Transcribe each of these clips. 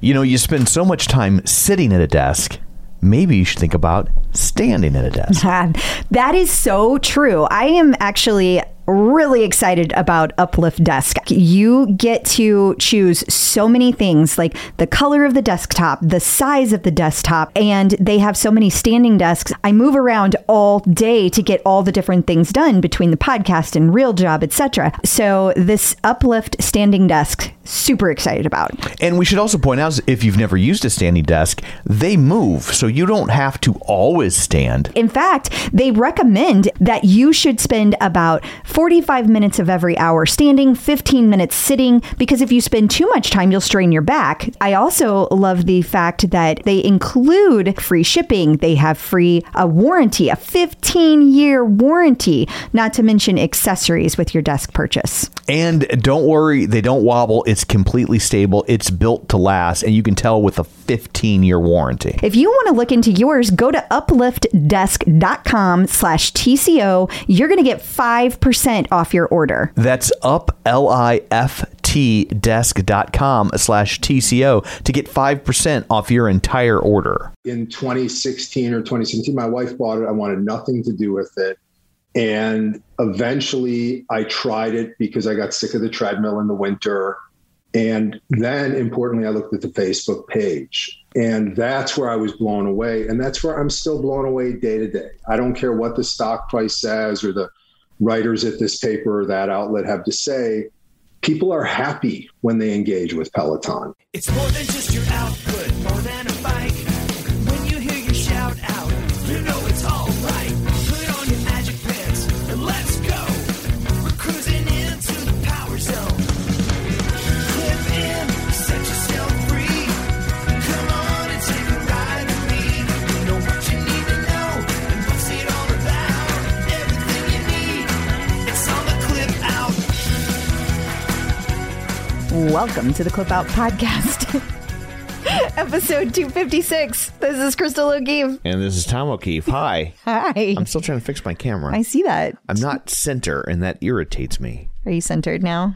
You know, you spend so much time sitting at a desk. Maybe you should think about standing at a desk. That is so true. I am actually really excited about Uplift Desk. You get to choose so many things, like the color of the desktop, the size of the desktop, and they have so many standing desks. I move around all day to get all the different things done between the podcast and real job, etc. So this Uplift standing desk, super excited about. And we should also point out, if you've never used a standing desk, they move, so you don't have to always stand. In fact, they recommend that you should spend about 45 minutes of every hour standing, 15 minutes sitting, because if you spend too much time, you'll strain your back. I also love the fact that they include free shipping. They have free warranty, a 15-year warranty, not to mention accessories with your desk purchase. And don't worry, they don't wobble. It's completely stable. It's built to last, and you can tell with a 15-year warranty. If you want to look into yours, go to upliftdesk.com/TCO. You're going to get 5% off your order. That's up liftdesk.com/TCO to get 5% off your entire order. In 2016 or 2017, my wife bought it. I wanted nothing to do with it. And eventually I tried it because I got sick of the treadmill in the winter. And then importantly, I looked at the Facebook page, and that's where I was blown away. And that's where I'm still blown away day to day. I don't care what the stock price says or the writers at this paper or that outlet have to say, people are happy when they engage with Peloton. It's more than just your output, more than a bike. When you hear your shout out, you know it's all right. Put on your magic pants and let's go. We're cruising into the power zone. Clip in, set yourself free. Come on and take a ride with me. Know what you need to know and what's it all about. Welcome to the Clip Out Podcast, episode 256. This is Crystal O'Keefe. And this is Tom O'Keefe. Hi. Hi. I'm still trying to fix my camera. I see that. I'm not center, and that irritates me. Are you centered now?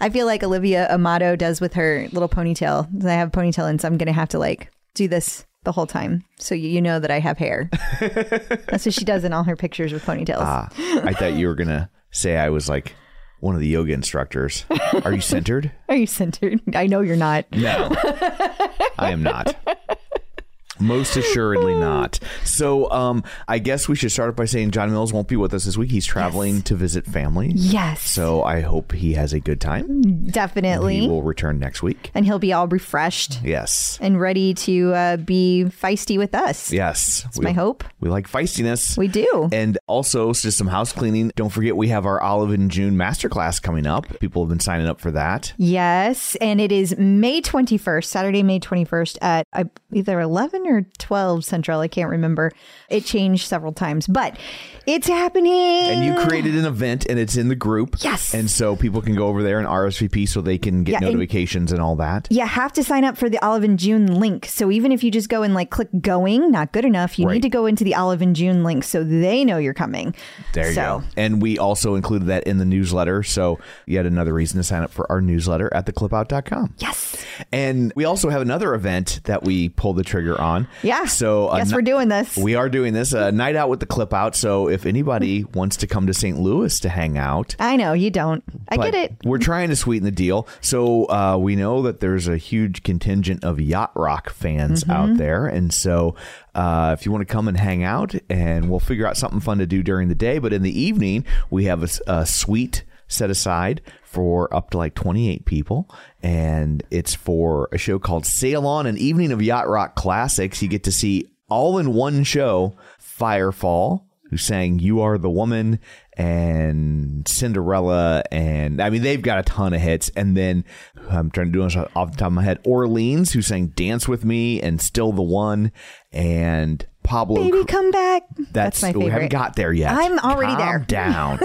I feel like Olivia Amato does with her little ponytail. I have a ponytail, and so I'm going to have to like do this the whole time, so you know that I have hair. That's what she does in all her pictures with ponytails. I thought you were going to say I was like one of the yoga instructors. Are you centered? Are you centered? I know you're not. No, I am not. Most assuredly not. So I guess we should start by saying John Mills won't be with us this week. He's traveling to visit family. Yes. So I hope he has a good time. Definitely. And he will return next week. And he'll be all refreshed. Yes. And ready to be feisty with us. Yes. That's my hope. We like feistiness. We do. And also just some house cleaning. Don't forget we have our Olive and June masterclass coming up. People have been signing up for that. Yes. And it is May 21st, Saturday, May 21st at either 11 or 12 Central. I can't remember. It changed several times, but it's happening. And you created an event, and it's in the group. Yes. And so people can go over there and RSVP so they can get notifications and all that. You have to sign up for the Olive and June link. So even if you just go and like click going, not good enough. You need to go into the Olive and June link so they know you're coming. There you go. And we also included that in the newsletter. So yet another reason to sign up for our newsletter at theclipout.com. Yes. And we also have another event that we pulled the trigger on. Yeah. So yes, we're doing this. We are doing this. A night out with the Clip Out. So if anybody wants to come to St. Louis to hang out. I know you don't. I get it. We're trying to sweeten the deal. So we know that there's a huge contingent of yacht rock fans out there. And so if you want to come and hang out, and we'll figure out something fun to do during the day. But in the evening, we have a suite set aside for up to like 28 people, and it's for a show called Sail On, an evening of yacht rock classics. You get to see all in one show Firefall, who sang You Are the Woman and Cinderella, and I mean they've got a ton of hits, and then I'm trying to do this off the top of my head, Orleans, who sang Dance With Me and Still the One, and Pablo Baby Come Back. That's my favorite. We haven't got there yet. I'm already there. Calm down.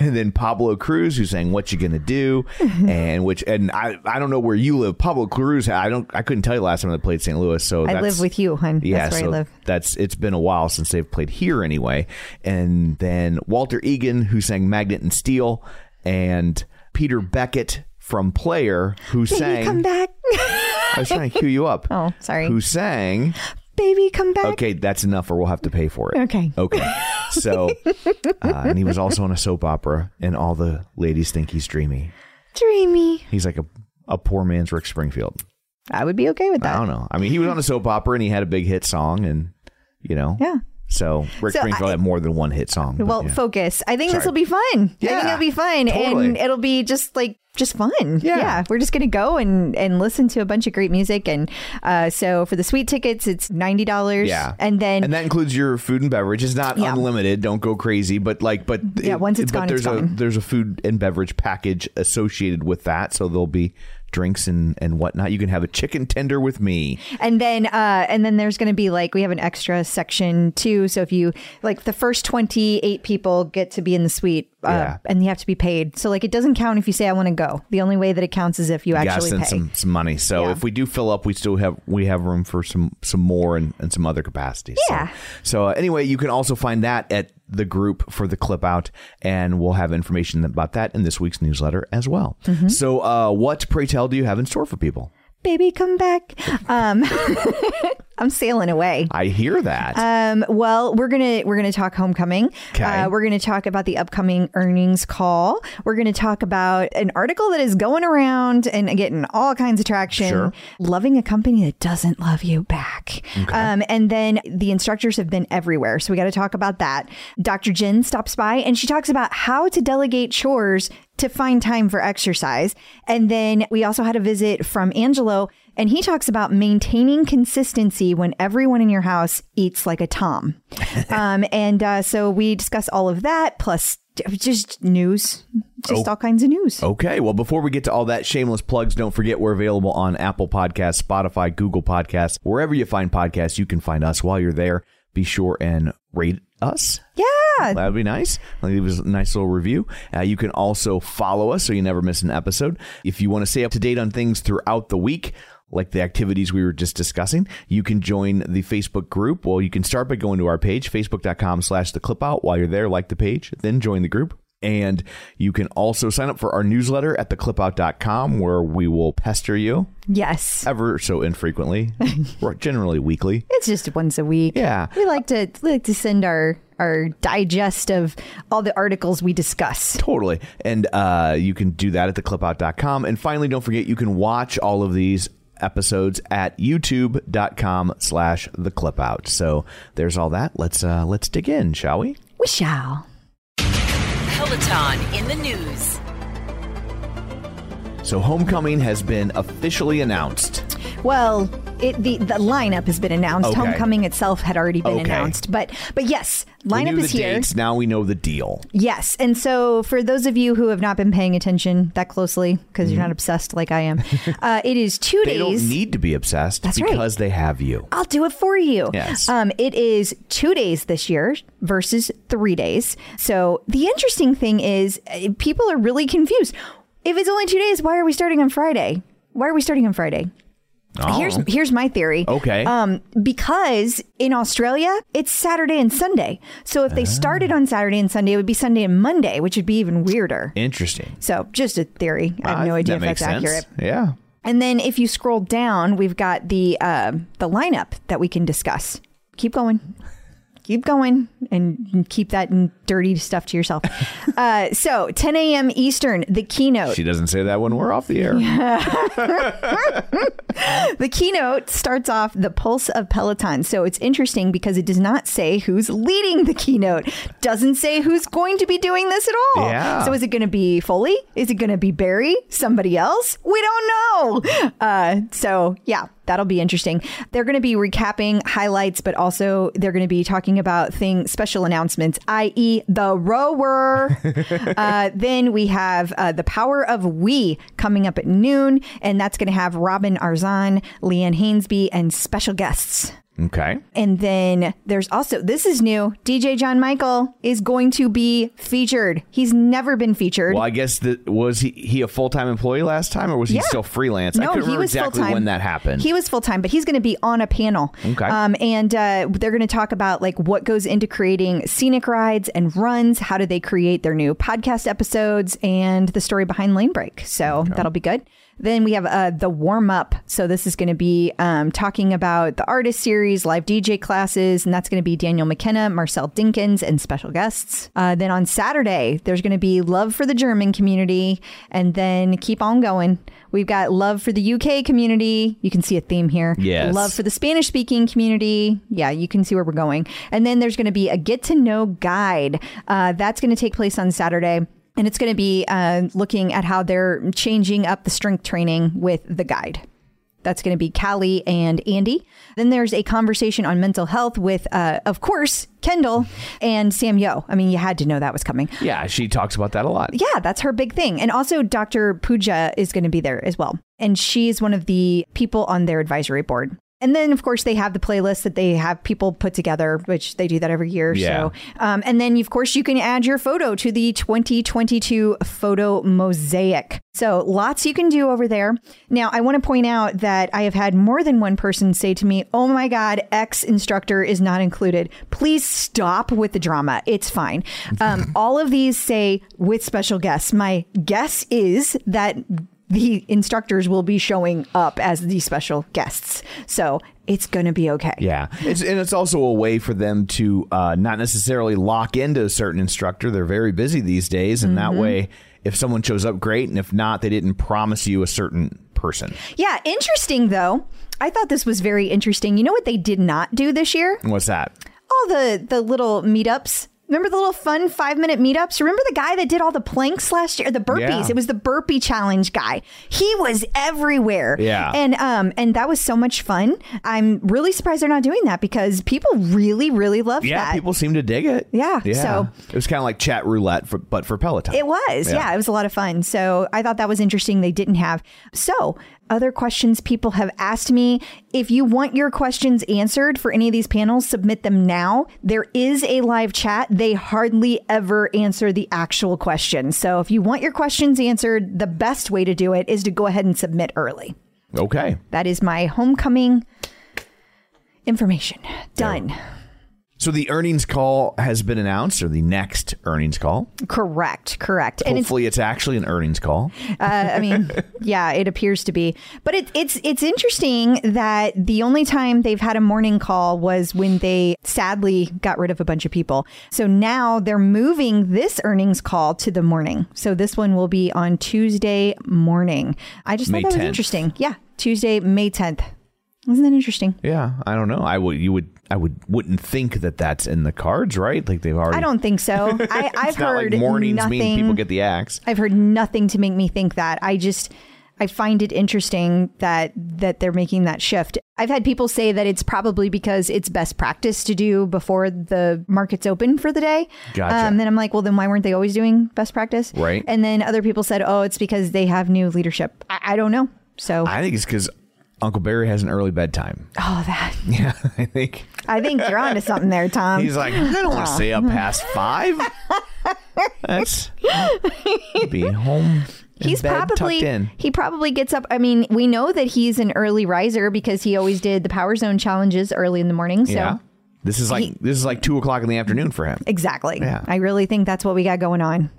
And then Pablo Cruise, who's saying What You Gonna Do, and I don't know where you live. Pablo Cruise, I couldn't tell you last time they played St. Louis. So I live with you, hon. Yeah, that's where I live. It's been a while since they've played here anyway. And then Walter Egan, who sang Magnet and Steel, and Peter Beckett from Player, who sang Baby Come Back. was trying to cue you up. Oh, sorry. Who sang... Baby, come back. Okay, that's enough or we'll have to pay for it. Okay. Okay. So, and he was also on a soap opera, and all the ladies think he's dreamy. Dreamy. He's like a poor man's Rick Springfield. I would be okay with that. I don't know. I mean, he was on a soap opera, and he had a big hit song, and, you know. Yeah. So, Rick Springfield had more than one hit song. Well, yeah. Focus. I think this will be fun. Yeah, I think it'll be fun. Totally. And it'll be just like, just fun. Yeah. We're just going to go and listen to a bunch of great music. And so for the suite tickets, it's $90. Yeah. And that includes your food and beverage. It's not unlimited. Don't go crazy. But like, once it's gone, it's gone. There's a food and beverage package associated with that. So there'll be drinks and whatnot. You can have a chicken tender with me. And then there's going to be like, we have an extra section too. So if you like the first 28 people get to be in the suite and you have to be paid. So like, it doesn't count if you say, I want to go. The only way that it counts is if you actually pay some money. So if we do fill up, we still have, room for some more and some other capacities. Yeah. So anyway, you can also find that at the group for the clip out, and we'll have information about that in this week's newsletter as well. Mm-hmm. So what, pray tell, do you have in store for people? Baby, come back. I'm sailing away. I hear that. Well, we're gonna talk Homecoming. Okay. We're gonna talk about the upcoming earnings call. We're gonna talk about an article that is going around and getting all kinds of traction. Sure. Loving a company that doesn't love you back. Okay. And then the instructors have been everywhere, so we got to talk about that. Dr. Jen stops by and she talks about how to delegate chores to find time for exercise. And then we also had a visit from Angelo, and he talks about maintaining consistency when everyone in your house eats like a Tom. So we discuss all of that, plus just news. All kinds of news. Okay. Well, before we get to all that, shameless plugs. Don't forget, we're available on Apple Podcasts, Spotify, Google Podcasts. Wherever you find podcasts, you can find us. While you're there, be sure and rate us. Yeah. That would be nice. Leave us a nice little review. You can also follow us so you never miss an episode. If you want to stay up to date on things throughout the week, like the activities we were just discussing, you can join the Facebook group. Well, you can start by going to our page, facebook.com/theclipout. While you're there, like the page, then join the group. And you can also sign up for our newsletter at theclipout.com, where we will pester you. Yes. Ever so infrequently. Or generally weekly. It's just once a week. Yeah. We like to send our digest of all the articles we discuss. Totally. And you can do that at theclipout.com. And finally, don't forget, you can watch all of these episodes at youtube.com/theclipout. So there's all that. Let's dig in, shall we? We shall. Peloton in the news. So Homecoming has been officially announced. Well, the lineup has been announced. Okay. Homecoming itself had already been announced. But yes, lineup is here. Dates, now we know the deal. Yes. And so for those of you who have not been paying attention that closely, because you're not obsessed like I am, it is two days. They don't need to be obsessed. That's because they have you. I'll do it for you. Yes. It is 2 days this year versus 3 days. So the interesting thing is people are really confused. If it's only 2 days, why are we starting on Friday? Why are we starting on Friday? Oh. Here's my theory. Okay. Because in Australia, it's Saturday and Sunday. So if they started on Saturday and Sunday, it would be Sunday and Monday, which would be even weirder. Interesting. So just a theory. I have no idea if that's accurate. Yeah. And then if you scroll down, we've got the lineup that we can discuss. Keep going. Keep going and keep that dirty stuff to yourself. So 10 a.m. Eastern, the keynote. She doesn't say that when we're off the air. Yeah. The keynote starts off the pulse of Peloton. So it's interesting because it does not say who's leading the keynote. Doesn't say who's going to be doing this at all. Yeah. So is it going to be Foley? Is it going to be Barry? Somebody else? We don't know. That'll be interesting. They're going to be recapping highlights, but also they're going to be talking about special announcements, i.e. The Rower. Then we have The Power of We coming up at noon, and that's going to have Robin Arzan, Leanne Hainsby, and special guests. Okay. And then there's also, this is new, DJ John Michael is going to be featured. He's never been featured. Well, I guess was he a full-time employee last time, or was he still freelance? No, I couldn't remember exactly full-time. When that happened. He was full-time, but he's going to be on a panel. Okay. And they're going to talk about like what goes into creating scenic rides and runs, how do they create their new podcast episodes, and the story behind Lane Break. So that'll be good. Then we have the warm up. So this is going to be talking about the artist series, live DJ classes, and that's going to be Daniel McKenna, Marcel Dinkins, and special guests. Then on Saturday, there's going to be Love for the German community, and then keep on going. We've got Love for the UK community. You can see a theme here. Yes. Love for the Spanish speaking community. Yeah, you can see where we're going. And then there's going to be a get to know guide. That's going to take place on Saturday. And it's going to be looking at how they're changing up the strength training with the guide. That's going to be Callie and Andy. Then there's a conversation on mental health with, of course, Kendall and Sam Yo. I mean, you had to know that was coming. Yeah, she talks about that a lot. Yeah, that's her big thing. And also Dr. Pooja is going to be there as well. And she's one of the people on their advisory board. And then, of course, they have the playlist that they have people put together, which they do that every year. Yeah. So, and then, of course, you can add your photo to the 2022 photo mosaic. So lots you can do over there. Now, I want to point out that I have had more than one person say to me, oh, my God, X instructor is not included. Please stop with the drama. It's fine. All of these say with special guests. My guess is that the instructors will be showing up as the special guests. So it's going to be okay. Yeah. It's also a way for them to not necessarily lock into a certain instructor. They're very busy these days. And that way, if someone shows up, great. And if not, they didn't promise you a certain person. Yeah. Interesting, though. I thought this was very interesting. You know what they did not do this year? What's that? All the little meetups. Remember the little fun 5-minute meetups? Remember the guy that did all the planks last year, the burpees? Yeah. It was the burpee challenge guy. He was everywhere. Yeah. And that was so much fun. I'm really surprised they're not doing that because people really, really loved that. Yeah, people seem to dig it. Yeah. So it was kind of like chat roulette, but for Peloton. It was. Yeah, it was a lot of fun. So I thought that was interesting. They didn't have. So other questions people have asked me. If you want your questions answered for any of these panels, submit them now. There is a live chat. They hardly ever answer the actual question. So if you want your questions answered, the best way to do it is to go ahead and submit early. Okay. That is my homecoming information. Done. Yeah. So the earnings call has been announced, or the next earnings call. Correct. Hopefully, it's actually an earnings call. I mean, yeah, it appears to be. But it's interesting that the only time they've had a morning call was when they sadly got rid of a bunch of people. So now they're moving this earnings call to the morning. So this one will be on Tuesday morning. I just thought that was interesting. Yeah, Tuesday, May 10th. Isn't that interesting? Yeah, I don't know. I wouldn't think that that's in the cards, right? Like they've already. I don't think so. I've heard like mornings nothing. Mean people get the axe. I've heard nothing to make me think that. I find it interesting that they're making that shift. I've had people say that it's probably because it's best practice to do before the market's open for the day. Gotcha. Then I'm like, well, then why weren't they always doing best practice? Right. And then other people said, oh, it's because they have new leadership. I don't know. So I think it's because Uncle Barry has an early bedtime. Oh, that. Yeah, I think you're onto something there, Tom. He's like, I don't want to stay up past 5. That's be home. He's probably gets up. I mean, we know that he's an early riser because he always did the Power Zone challenges early in the morning. So yeah. This is like 2:00 in the afternoon for him. Exactly. Yeah. I really think that's what we got going on.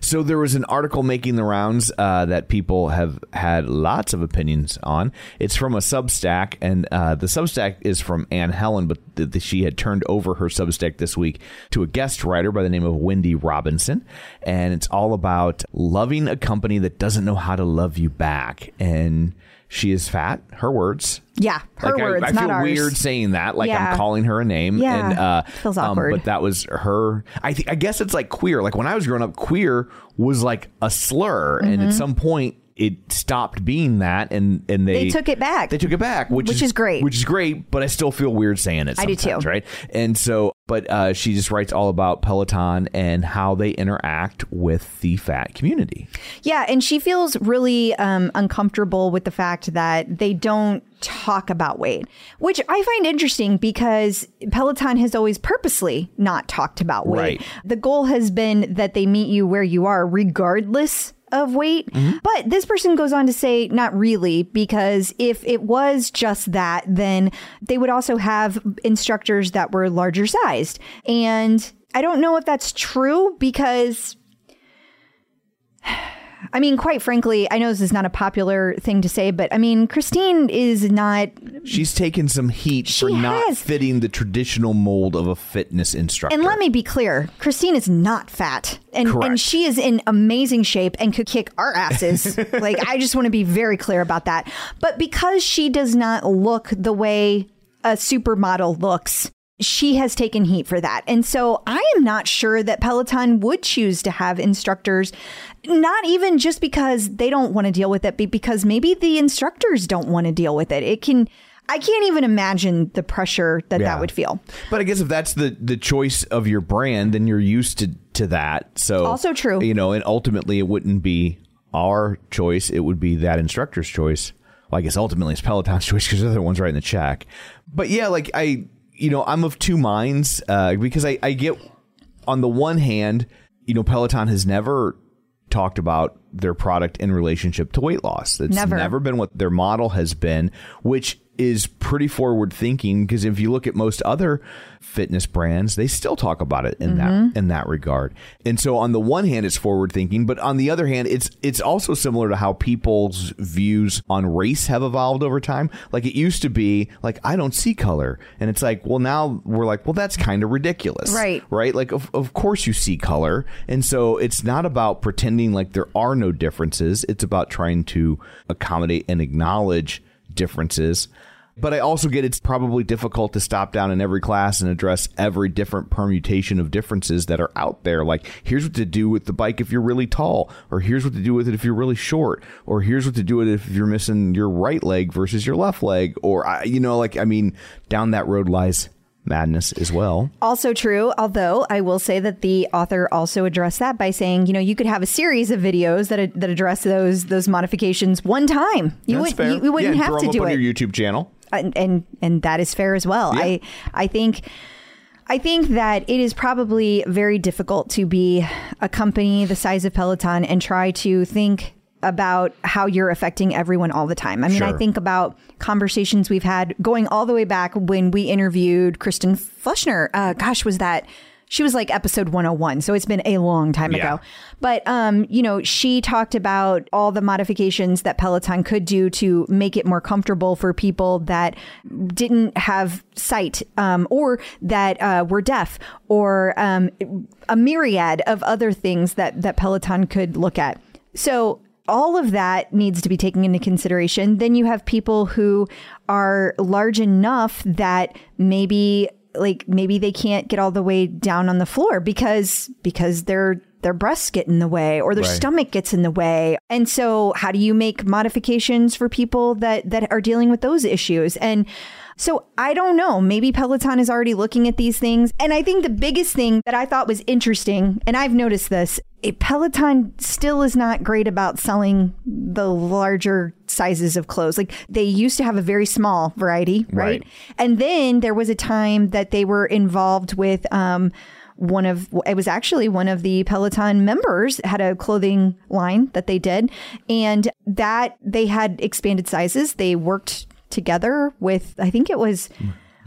So there was an article making the rounds that people have had lots of opinions on. It's from a Substack, and the Substack is from Anne Helen, but she had turned over her Substack this week to a guest writer by the name of Wendy Robinson. And it's all about loving a company that doesn't know how to love you back. And she is fat. Her words. Yeah, her like, words, not ours. I feel weird saying that. Like I'm calling her a name. Yeah, and, feels awkward. But that was her. I guess it's like queer. Like when I was growing up, queer was like a slur. Mm-hmm. And at some point it stopped being that. And they took it back. Which is great. Which is great. But I still feel weird saying it sometimes. I do too. Right. And so but she just writes all about Peloton and how they interact with the fat community. Yeah. And she feels really uncomfortable with the fact that they don't talk about weight, which I find interesting because Peloton has always purposely not talked about weight. Right. The goal has been that they meet you where you are regardless of weight. Mm-hmm. But this person goes on to say, not really, because if it was just that, then they would also have instructors that were larger sized. And I don't know if that's true because I mean, quite frankly, I know this is not a popular thing to say, but I mean, Christine is not... She's taken some heat for not fitting the traditional mold of a fitness instructor. And let me be clear, Christine is not fat. And she is in amazing shape and could kick our asses. Like, I just want to be very clear about that. But because she does not look the way a supermodel looks, she has taken heat for that. And so I am not sure that Peloton would choose to have instructors, not even just because they don't want to deal with it, but because maybe the instructors don't want to deal with it. I can't even imagine the pressure that would feel. But I guess if that's the choice of your brand, then you're used to that. So also true. You know, and ultimately it wouldn't be our choice. It would be that instructor's choice. Well, I guess ultimately it's Peloton's choice because they're the ones writing the check. But yeah, like I'm of two minds because I get, on the one hand, you know, Peloton has never talked about their product in relationship to weight loss. It's never been what their model has been, which is pretty forward thinking, because if you look at most other fitness brands, they still talk about it in that regard. And so on the one hand, it's forward thinking, but on the other hand, it's also similar to how people's views on race have evolved over time. Like, it used to be like, I don't see color. And it's like, well, now we're like, well, that's kind of ridiculous. Right. Like, of course you see color. And so it's not about pretending like there are no differences. It's about trying to accommodate and acknowledge differences. But I also get it's probably difficult to stop down in every class and address every different permutation of differences that are out there. Like, here's what to do with the bike if you're really tall, or here's what to do with it if you're really short, or here's what to do with it if you're missing your right leg versus your left leg, or, down that road lies madness as well. Also true, although I will say that the author also addressed that by saying, you know, you could have a series of videos that address those modifications one time. You wouldn't have to do it. Throw them up on your YouTube channel, and that is fair as well. Yeah. I think that it is probably very difficult to be a company the size of Peloton and try to think about how you're affecting everyone all the time. I mean, sure. I think about conversations we've had going all the way back when we interviewed Kristen Flushner. She was like episode 101. So it's been a long time ago. But, she talked about all the modifications that Peloton could do to make it more comfortable for people that didn't have sight or that were deaf, or a myriad of other things that Peloton could look at. So all of that needs to be taken into consideration. Then you have people who are large enough that maybe they can't get all the way down on the floor because their breasts get in the way, or their stomach gets in the way. And so how do you make modifications for people that are dealing with those issues? And so I don't know, maybe Peloton is already looking at these things. And I think the biggest thing that I thought was interesting, and I've noticed this, Peloton still is not great about selling the larger sizes of clothes. Like, they used to have a very small variety, right? And then there was a time that they were involved with one of the Peloton members had a clothing line that they did, and that they had expanded sizes. They worked together with, I think it was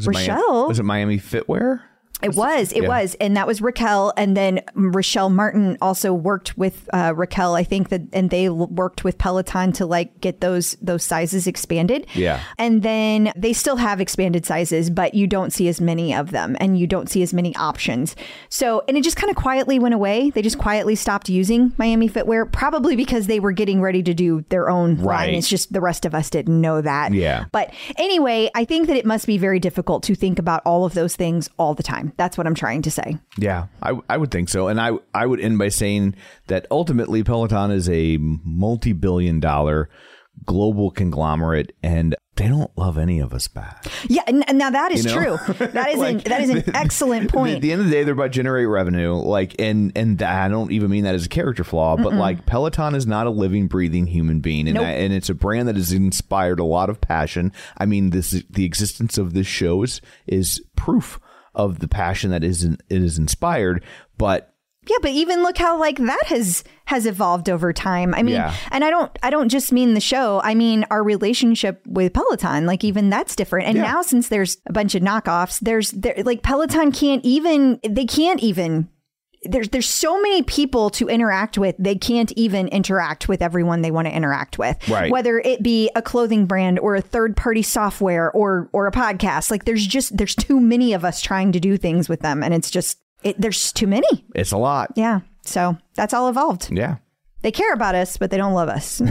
Rochelle. Was it Miami Fitwear? It was. And that was Raquel. And then Rochelle Martin also worked with Raquel, I think, and they worked with Peloton to get those sizes expanded. Yeah. And then they still have expanded sizes, but you don't see as many of them, and you don't see as many options. So, and it just kind of quietly went away. They just quietly stopped using Miami Fitwear, probably because they were getting ready to do their own line. It's just the rest of us didn't know that. Yeah. But anyway, I think that it must be very difficult to think about all of those things all the time. That's what I'm trying to say. Yeah, I would think so. And I would end by saying that ultimately Peloton is a multi-billion-dollar global conglomerate, and they don't love any of us back. Yeah, and now that is true. That is an excellent point. At the end of the day, they're about to generate revenue. And I don't even mean that as a character flaw, but Peloton is not a living, breathing human being, and and it's a brand that has inspired a lot of passion. I mean, the existence of this show is proof of the passion that it is inspired, but yeah, but even look how that has evolved over time. I mean, and I don't just mean the show. I mean our relationship with Peloton. Even that's different. And now, since there's a bunch of knockoffs, Peloton can't even there's so many people to interact with. They can't even interact with everyone they want to interact with, right? Whether it be a clothing brand or a third party software or a podcast. Like there's too many of us trying to do things with them. And it's just there's too many. It's a lot. Yeah. So that's all evolved. Yeah. They care about us, but they don't love us.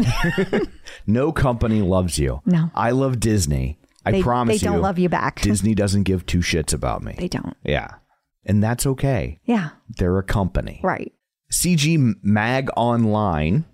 No company loves you. No. I love Disney. I promise you. They don't love you back. Disney doesn't give two shits about me. They don't. Yeah. And that's okay. Yeah. They're a company. Right. CG Mag Online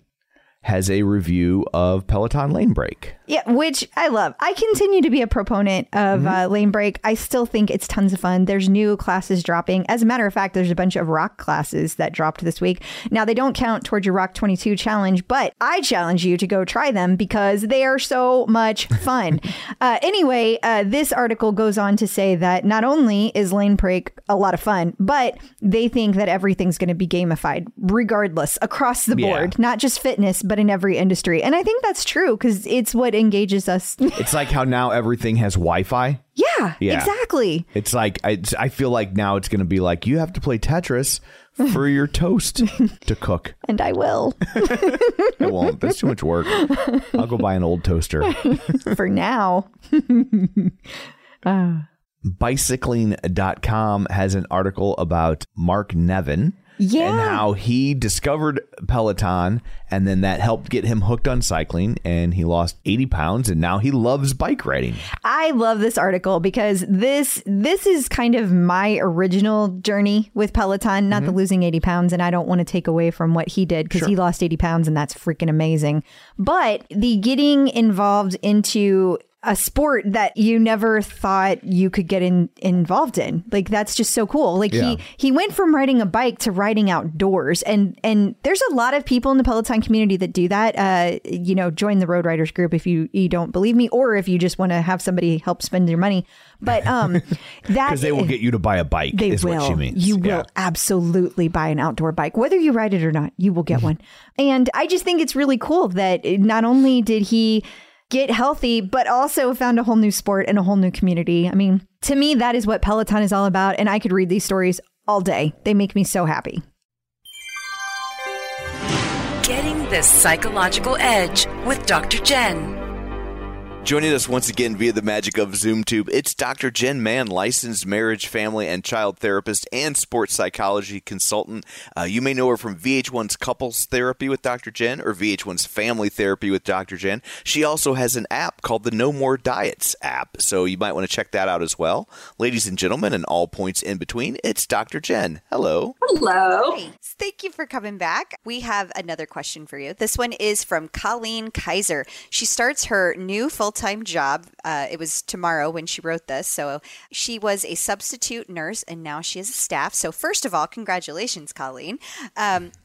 has a review of Peloton Lane Break. Yeah, which I love. I continue to be a proponent of Lane Break. I still think it's tons of fun. There's new classes dropping. As a matter of fact, there's a bunch of rock classes that dropped this week. Now, they don't count towards your Rock 22 challenge, but I challenge you to go try them because they are so much fun. Anyway, this article goes on to say that not only is Lane Break a lot of fun, but they think that everything's going to be gamified regardless across the board, not just fitness, but in every industry. And I think that's true because it's what engages us. It's like how now everything has Wi-Fi. Yeah, exactly. It's like I feel like now it's going to be like you have to play Tetris for your toast to cook. And I will. I won't. That's too much work. I'll go buy an old toaster. For now. Bicycling.com has an article about Mark Nevin. Yeah. And how he discovered Peloton and then that helped get him hooked on cycling and he lost 80 pounds and now he loves bike riding. I love this article because this is kind of my original journey with Peloton, not the losing 80 pounds. And I don't want to take away from what he did because he lost 80 pounds and that's freaking amazing. But the getting involved into a sport that you never thought you could get involved in. Like, that's just so cool. Like he went from riding a bike to riding outdoors. And there's a lot of people in the Peloton community that do that. Join the Road Riders group if you don't believe me, or if you just want to have somebody help spend your money. But because they will get you to buy a bike is what she means. You will absolutely buy an outdoor bike. Whether you ride it or not, you will get one. And I just think it's really cool that not only did he get healthy, but also found a whole new sport and a whole new community. I mean, to me, that is what Peloton is all about. And I could read these stories all day. They make me so happy. Getting the psychological edge with Dr. Jen. Joining us once again via the magic of ZoomTube, it's Dr. Jen Mann, licensed marriage, family, and child therapist and sports psychology consultant. You may know her from VH1's Couples Therapy with Dr. Jen or VH1's Family Therapy with Dr. Jen. She also has an app called the No More Diets app, so you might want to check that out as well. Ladies and gentlemen, and all points in between, it's Dr. Jen. Hello. Hello. Thanks. Thank you for coming back. We have another question for you. This one is from Colleen Kaiser. She starts her new full-time job. It was tomorrow when she wrote this. So she was a substitute nurse and now she is a staff. So first of all, congratulations, Colleen.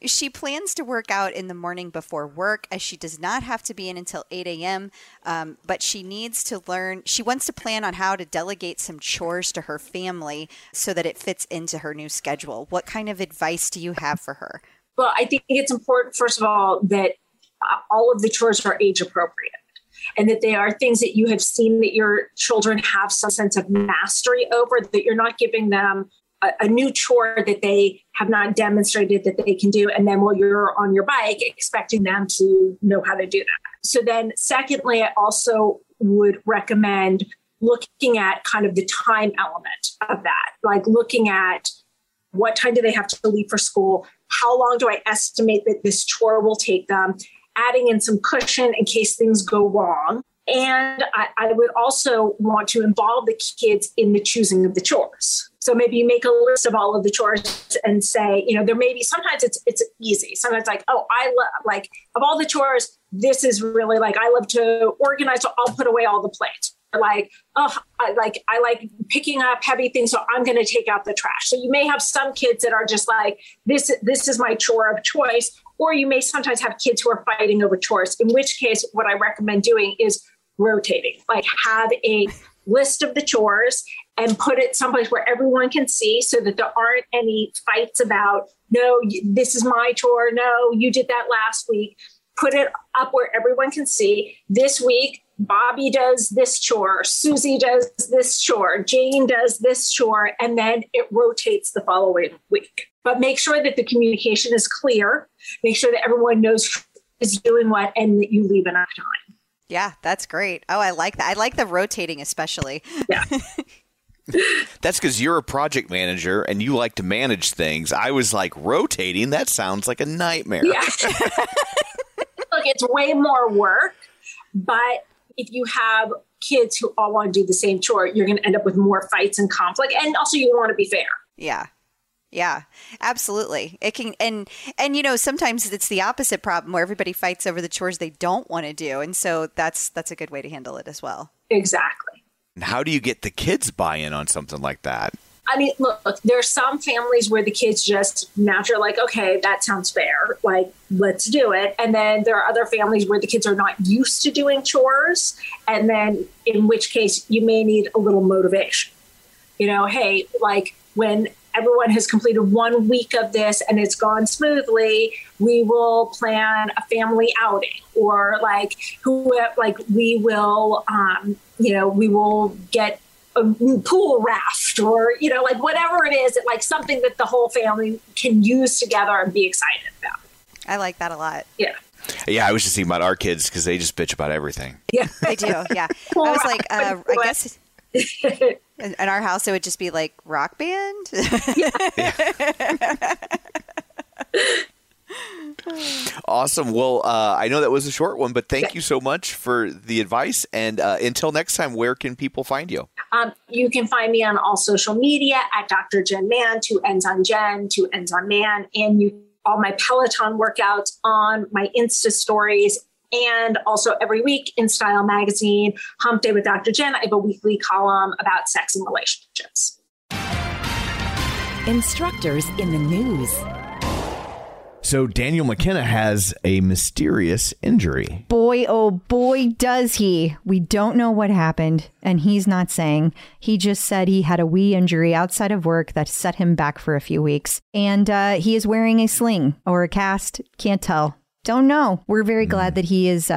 She plans to work out in the morning before work as she does not have to be in until 8 a.m. But she needs to learn. She wants to plan on how to delegate some chores to her family so that it fits into her new schedule. What kind of advice do you have for her? Well, I think it's important, first of all, that all of the chores are age appropriate. And that they are things that you have seen that your children have some sense of mastery over, that you're not giving them a new chore that they have not demonstrated that they can do. And then while you're on your bike, expecting them to know how to do that. So then secondly, I also would recommend looking at kind of the time element of that, like looking at what time do they have to leave for school? How long do I estimate that this chore will take them? Adding in some cushion in case things go wrong. And I would also want to involve the kids in the choosing of the chores. So maybe you make a list of all of the chores and say, there may be, sometimes it's easy. Sometimes like, of all the chores, this is really like, I love to organize, so I'll put away all the plates. Like, I like picking up heavy things, so I'm going to take out the trash. So you may have some kids that are just like, this is my chore of choice. Or you may sometimes have kids who are fighting over chores, in which case what I recommend doing is rotating, like have a list of the chores and put it someplace where everyone can see so that there aren't any fights about, no, this is my chore. No, you did that last week. Put it up where everyone can see. This week, Bobby does this chore, Susie does this chore, Jane does this chore, and then it rotates the following week. But make sure that the communication is clear. Make sure that everyone knows who is doing what and that you leave enough time. Yeah, that's great. Oh, I like that. I like the rotating especially. Yeah. That's because you're a project manager and you like to manage things. I was like, rotating? That sounds like a nightmare. Yeah. Look, it's way more work, but if you have kids who all want to do the same chore, you're going to end up with more fights and conflict. And also you want to be fair. Yeah. Yeah, absolutely. It can. And, you know, sometimes it's the opposite problem where everybody fights over the chores they don't want to do. And so that's a good way to handle it as well. Exactly. And how do you get the kids buy-in on something like that? I mean, look, there are some families where the kids just naturally like, okay, that sounds fair. Like, let's do it. And then there are other families where the kids are not used to doing chores. And then in which case you may need a little motivation. You know, hey, like when everyone has completed 1 week of this and it's gone smoothly, we will plan a family outing or we will get a pool raft or, you know, like whatever it is, like something that the whole family can use together and be excited about. I like that a lot. Yeah. Yeah, I was just thinking about our kids because they just bitch about everything. Yeah, they do. Yeah. I was like, I guess in our house, it would just be like Rock Band. Yeah. Awesome. Well, I know that was a short one, but thank you so much for the advice. And until next time, where can people find you? You can find me on all social media at Dr. Jen Mann, 2 ends on Jen, 2 ends on Mann. And all my Peloton workouts on my Insta stories. And also every week in Style Magazine, Hump Day with Dr. Jen, I have a weekly column about sex and relationships. Instructors in the news. So Daniel McKenna has a mysterious injury. Boy, oh boy, does he. We don't know what happened, and he's not saying. He just said he had a wee injury outside of work that set him back for a few weeks. And he is wearing a sling or a cast. Can't tell. Don't know. We're very glad that he is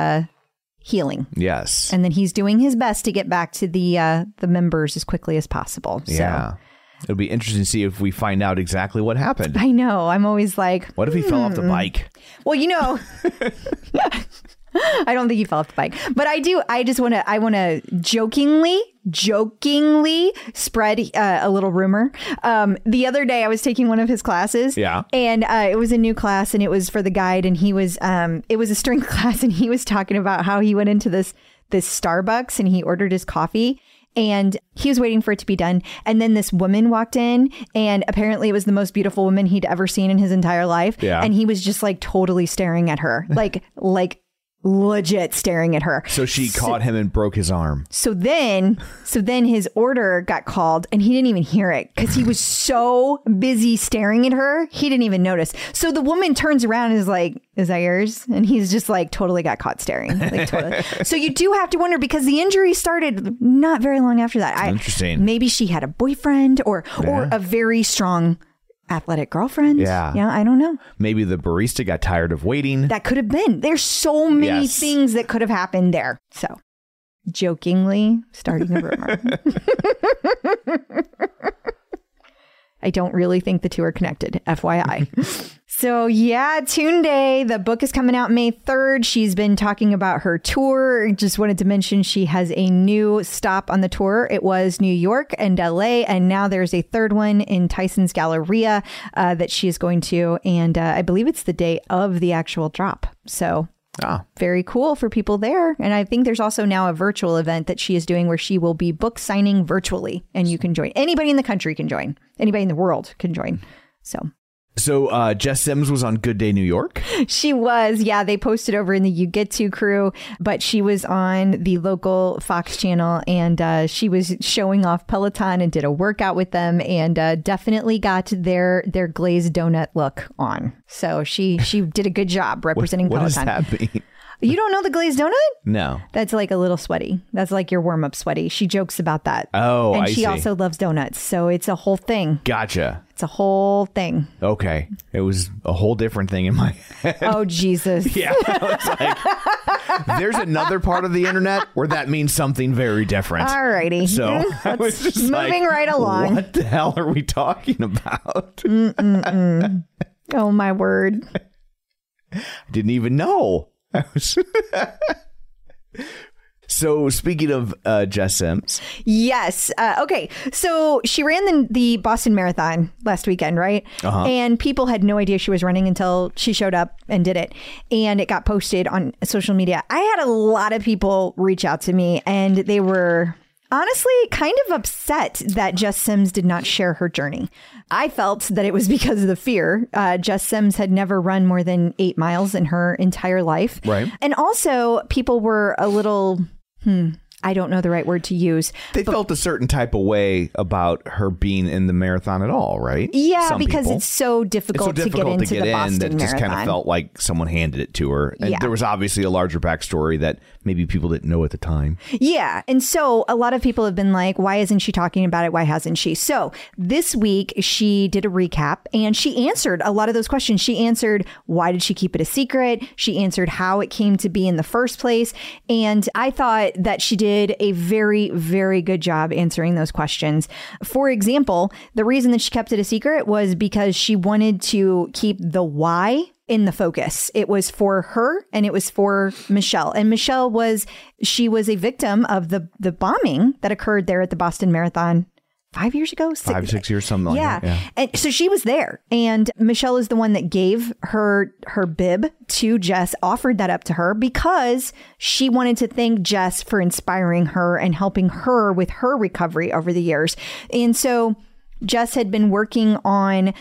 healing. Yes. And that he's doing his best to get back to the members as quickly as possible. So. Yeah. It'll be interesting to see if we find out exactly what happened. I know. I'm always like, what if he fell off the bike? Well, you know, I don't think he fell off the bike, but I do. I just want to jokingly spread a little rumor. The other day I was taking one of his classes. Yeah. And it was a new class and it was for the guide. And he was it was a strength class. And he was talking about how he went into this Starbucks and he ordered his coffee. And he was waiting for it to be done. And then this woman walked in and apparently it was the most beautiful woman he'd ever seen in his entire life. Yeah. And he was just like totally staring at her, like legit staring at her. So she caught him and broke his arm. So then his order got called and he didn't even hear it because he was so busy staring at her. He didn't even notice. So the woman turns around and is like, is that yours? And he's just like totally got caught staring. Like, totally. So you do have to wonder because the injury started not very long after that. Interesting. Maybe she had a boyfriend or a very strong athletic girlfriend. Yeah. Yeah. I don't know. Maybe the barista got tired of waiting. That could have been. There's so many things that could have happened there. So jokingly starting a rumor. I don't really think the two are connected. FYI. So yeah, Toon Day. The book is coming out May 3rd. She's been talking about her tour. Just wanted to mention she has a new stop on the tour. It was New York and LA. And now there's a third one in Tyson's Galleria that she is going to. And I believe it's the day of the actual drop. So very cool for people there. And I think there's also now a virtual event that she is doing where she will be book signing virtually. And you can join. Anybody in the country can join. Anybody in the world can join. So Jess Sims was on Good Day New York. She was. Yeah, they posted over in the You Get To crew, but she was on the local Fox channel and she was showing off Peloton and did a workout with them and definitely got their glazed donut look on. So she did a good job representing Peloton. What does that mean? You don't know the glazed donut? No. That's like a little sweaty. That's like your warm-up sweaty. She jokes about that. Oh, I see. And she also loves donuts. So it's a whole thing. Gotcha. It's a whole thing. Okay. It was a whole different thing in my head. Oh, Jesus. Yeah. I was like, There's another part of the internet where that means something very different. Alrighty. So I was just moving right along. What the hell are we talking about? Oh, my word. I didn't even know. So speaking of Jess Sims. Yes. Okay. So she ran the Boston Marathon last weekend, right? Uh-huh. And people had no idea she was running until she showed up and did it. And it got posted on social media. I had a lot of people reach out to me, and they were honestly kind of upset that Jess Sims did not share her journey. I felt that it was because of the fear. Jess Sims had never run more than 8 miles in her entire life. Right. And also people were a little... I don't know the right word to use. They felt a certain type of way about her being in the marathon at all, right? Yeah, because it's so difficult to get into the Boston Marathon. That just kind of felt like someone handed it to her. And yeah. There was obviously a larger backstory that maybe people didn't know at the time. Yeah, and so a lot of people have been like, why isn't she talking about it? Why hasn't she? So this week, she did a recap, and she answered a lot of those questions. She answered, why did she keep it a secret? She answered how it came to be in the first place. And I thought that she did a very, very good job answering those questions. For example, the reason that she kept it a secret was because she wanted to keep the why in the focus. It was for her and it was for Michelle. And Michelle was a victim of the bombing that occurred there at the Boston Marathon 5 years ago? 5, 6 years, something like that. Yeah. And so she was there. And Michelle is the one that gave her bib to Jess, offered that up to her because she wanted to thank Jess for inspiring her and helping her with her recovery over the years. And so Jess had been working on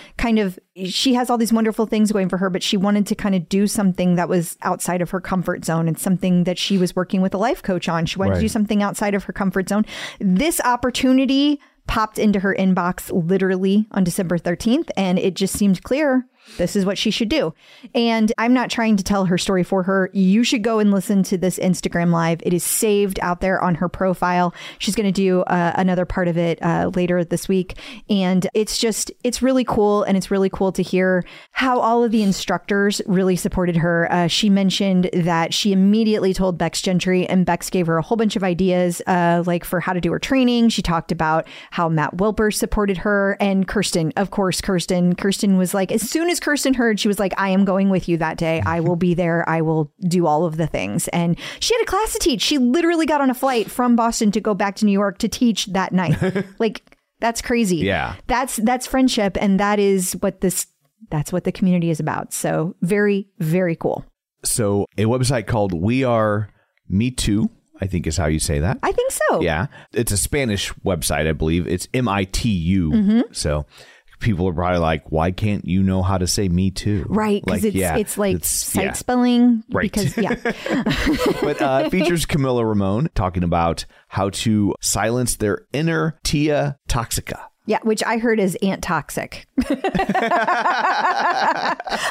she has all these wonderful things going for her, but she wanted to kind of do something that was outside of her comfort zone and something that she was working with a life coach on. She wanted to do something outside of her comfort zone. This opportunity popped into her inbox literally on December 13th. And it just seemed clear this is what she should do. And I'm not trying to tell her story for her. You should go and listen to this Instagram live. It is saved out there on her profile. She's going to do another part of it later this week. And it's really cool. And it's really cool to hear how all of the instructors really supported her. She mentioned that she immediately told Bex Gentry, and Bex gave her a whole bunch of ideas like for how to do her training. She talked about how Matt Wilper supported her, and Kirsten, of course. Kirsten was like, as soon as Kirsten heard, she was like, I am going with you that day. I will be there. I will do all of the things. And she had a class to teach. She literally got on a flight from Boston to go back to New York to teach that night. Like, that's crazy. Yeah. That's friendship. And that's what the community is about. So very, very cool. So a website called We Are Me Too, I think is how you say that. I think so. Yeah. It's a Spanish website, I believe. It's MITU. Mm-hmm. So people are probably like, why can't you know how to say me too? Right. Because it's sight spelling. Right. Because, yeah. But features Camila Ramon talking about how to silence their inner Tia Toxica. Yeah, which I heard is Aunt Toxic. I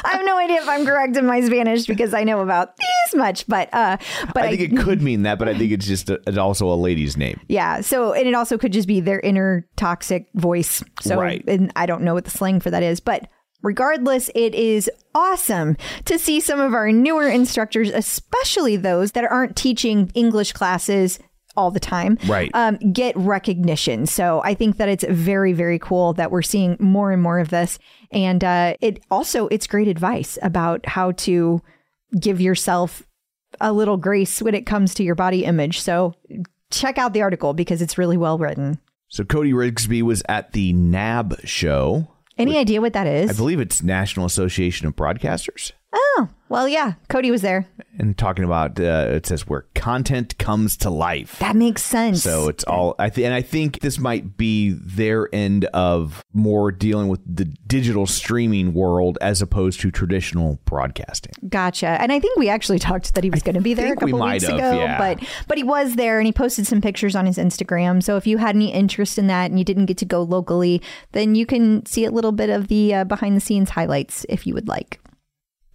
have no idea if I'm correct in my Spanish because I know about this much, but I think it could mean that, but I think it's just also a lady's name. Yeah, so and it also could just be their inner toxic voice. So and I don't know what the slang for that is, but regardless, it is awesome to see some of our newer instructors, especially those that aren't teaching English classes all the time, get recognition. So I think that it's very, very cool that we're seeing more and more of this. And it's great advice about how to give yourself a little grace when it comes to your body image. So check out the article because it's really well written. So Cody Rigsby was at the NAB show. Any idea what that is? I believe it's National Association of Broadcasters. Oh, well, yeah. Cody was there. And talking about, it says where content comes to life. That makes sense. So it's all, and I think this might be their end of more dealing with the digital streaming world as opposed to traditional broadcasting. Gotcha. And I think we actually talked that he was going to be there a couple weeks ago. Yeah. But he was there and he posted some pictures on his Instagram. So if you had any interest in that and you didn't get to go locally, then you can see a little bit of the behind the scenes highlights if you would like.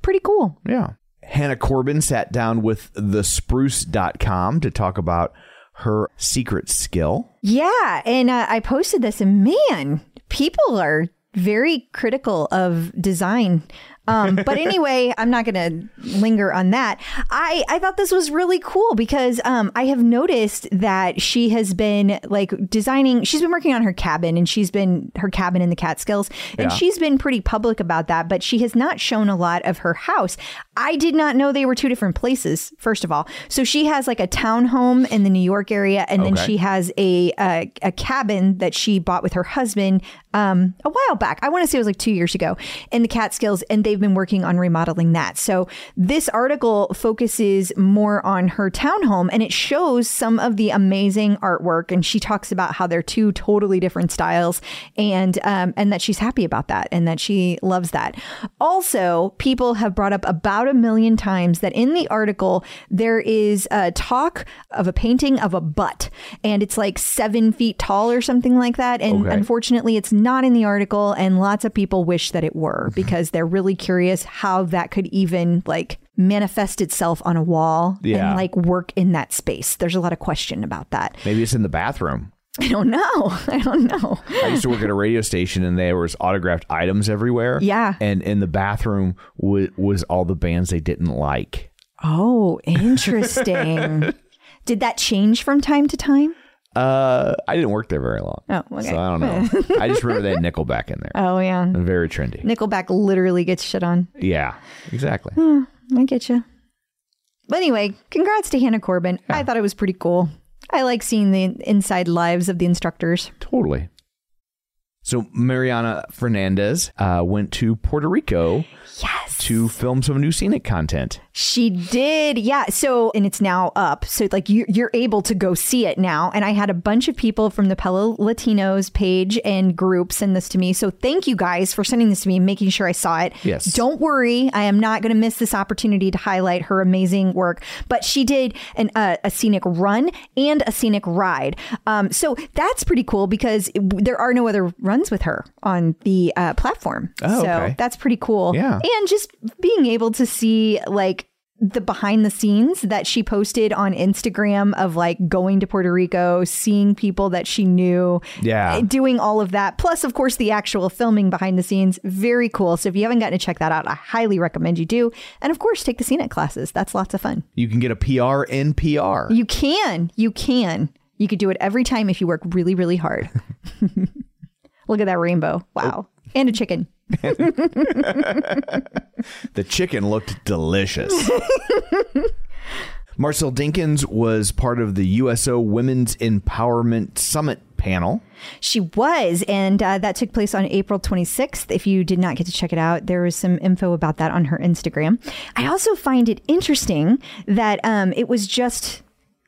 Pretty cool. Yeah. Hannah Corbin sat down with thespruce.com to talk about her secret skill. Yeah. And I posted this and man, people are very critical of design But anyway, I'm not going to linger on that. I thought this was really cool because I have noticed that she has been like designing. She's been working on her cabin, and she's been her cabin in the Catskills. And she's been pretty public about that. But she has not shown a lot of her house. I did not know they were two different places, first of all. So she has like a townhome in the New York area. And then she has a cabin that she bought with her husband a while back. I want to say it was like 2 years ago in the Catskills. And they've been working on remodeling that. So this article focuses more on her townhome, and it shows some of the amazing artwork. And she talks about how they're two totally different styles, and that she's happy about that and that she loves that. Also, people have brought up about 1 million times that in the article, there is a talk of a painting of a butt, and it's like 7 feet tall or something like that. And unfortunately, it's not in the article. And lots of people wish that it were, because they're really curious how that could even like manifest itself on a wall and like work in that space. There's a lot of question about that. Maybe it's in the bathroom. I don't know. I used to work at a radio station, and there was autographed items everywhere. Yeah. And in the bathroom was all the bands they didn't like. Oh, interesting. Did that change from time to time? I didn't work there very long. Oh, okay. So I don't know. I just remember they had Nickelback in there. Oh, yeah. Very trendy. Nickelback literally gets shit on. Yeah, exactly. I get you. But anyway, congrats to Hannah Corbin. Yeah. I thought it was pretty cool. I like seeing the inside lives of the instructors. Totally. So Mariana Fernandez went to Puerto Rico to film some new scenic content. She did. Yeah. So, and it's now up. So like you're able to go see it now. And I had a bunch of people from the Pelo Latinos page and group send this to me. So thank you guys for sending this to me and making sure I saw it. Yes. Don't worry. I am not going to miss this opportunity to highlight her amazing work. But she did a scenic run and a scenic ride. So that's pretty cool because there are no other runs with her on the platform. That's pretty cool. Yeah. And just being able to see like the behind the scenes that she posted on Instagram of like going to Puerto Rico, seeing people that she knew, doing all of that. Plus, of course, the actual filming behind the scenes. Very cool. So if you haven't gotten to check that out, I highly recommend you do. And of course, take the scenic classes. That's lots of fun. You can get a PR in PR. You can. You could do it every time if you work really, really hard. Look at that rainbow. Wow. Oh. And a chicken. The chicken looked delicious. Marcel Dinkins was part of the USO Women's Empowerment Summit panel. She was. And that took place on April 26th. If you did not get to check it out, there was some info about that on her Instagram. I also find it interesting that it was just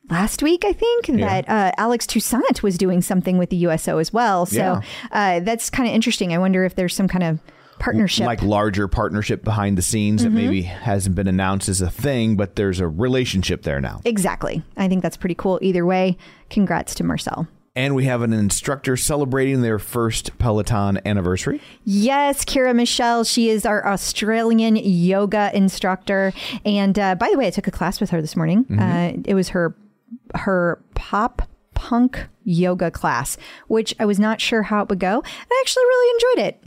last week, I think, that Alex Toussaint was doing something with the USO as well. So that's kind of interesting. I wonder if there's some kind of partnership. Like larger partnership behind the scenes that maybe hasn't been announced as a thing, but there's a relationship there now. Exactly. I think that's pretty cool. Either way, congrats to Marcel. And we have an instructor celebrating their first Peloton anniversary. Yes, Kira Michelle. She is our Australian yoga instructor. And by the way, I took a class with her this morning. It was her pop punk yoga class, which I was not sure how it would go. I actually really enjoyed it.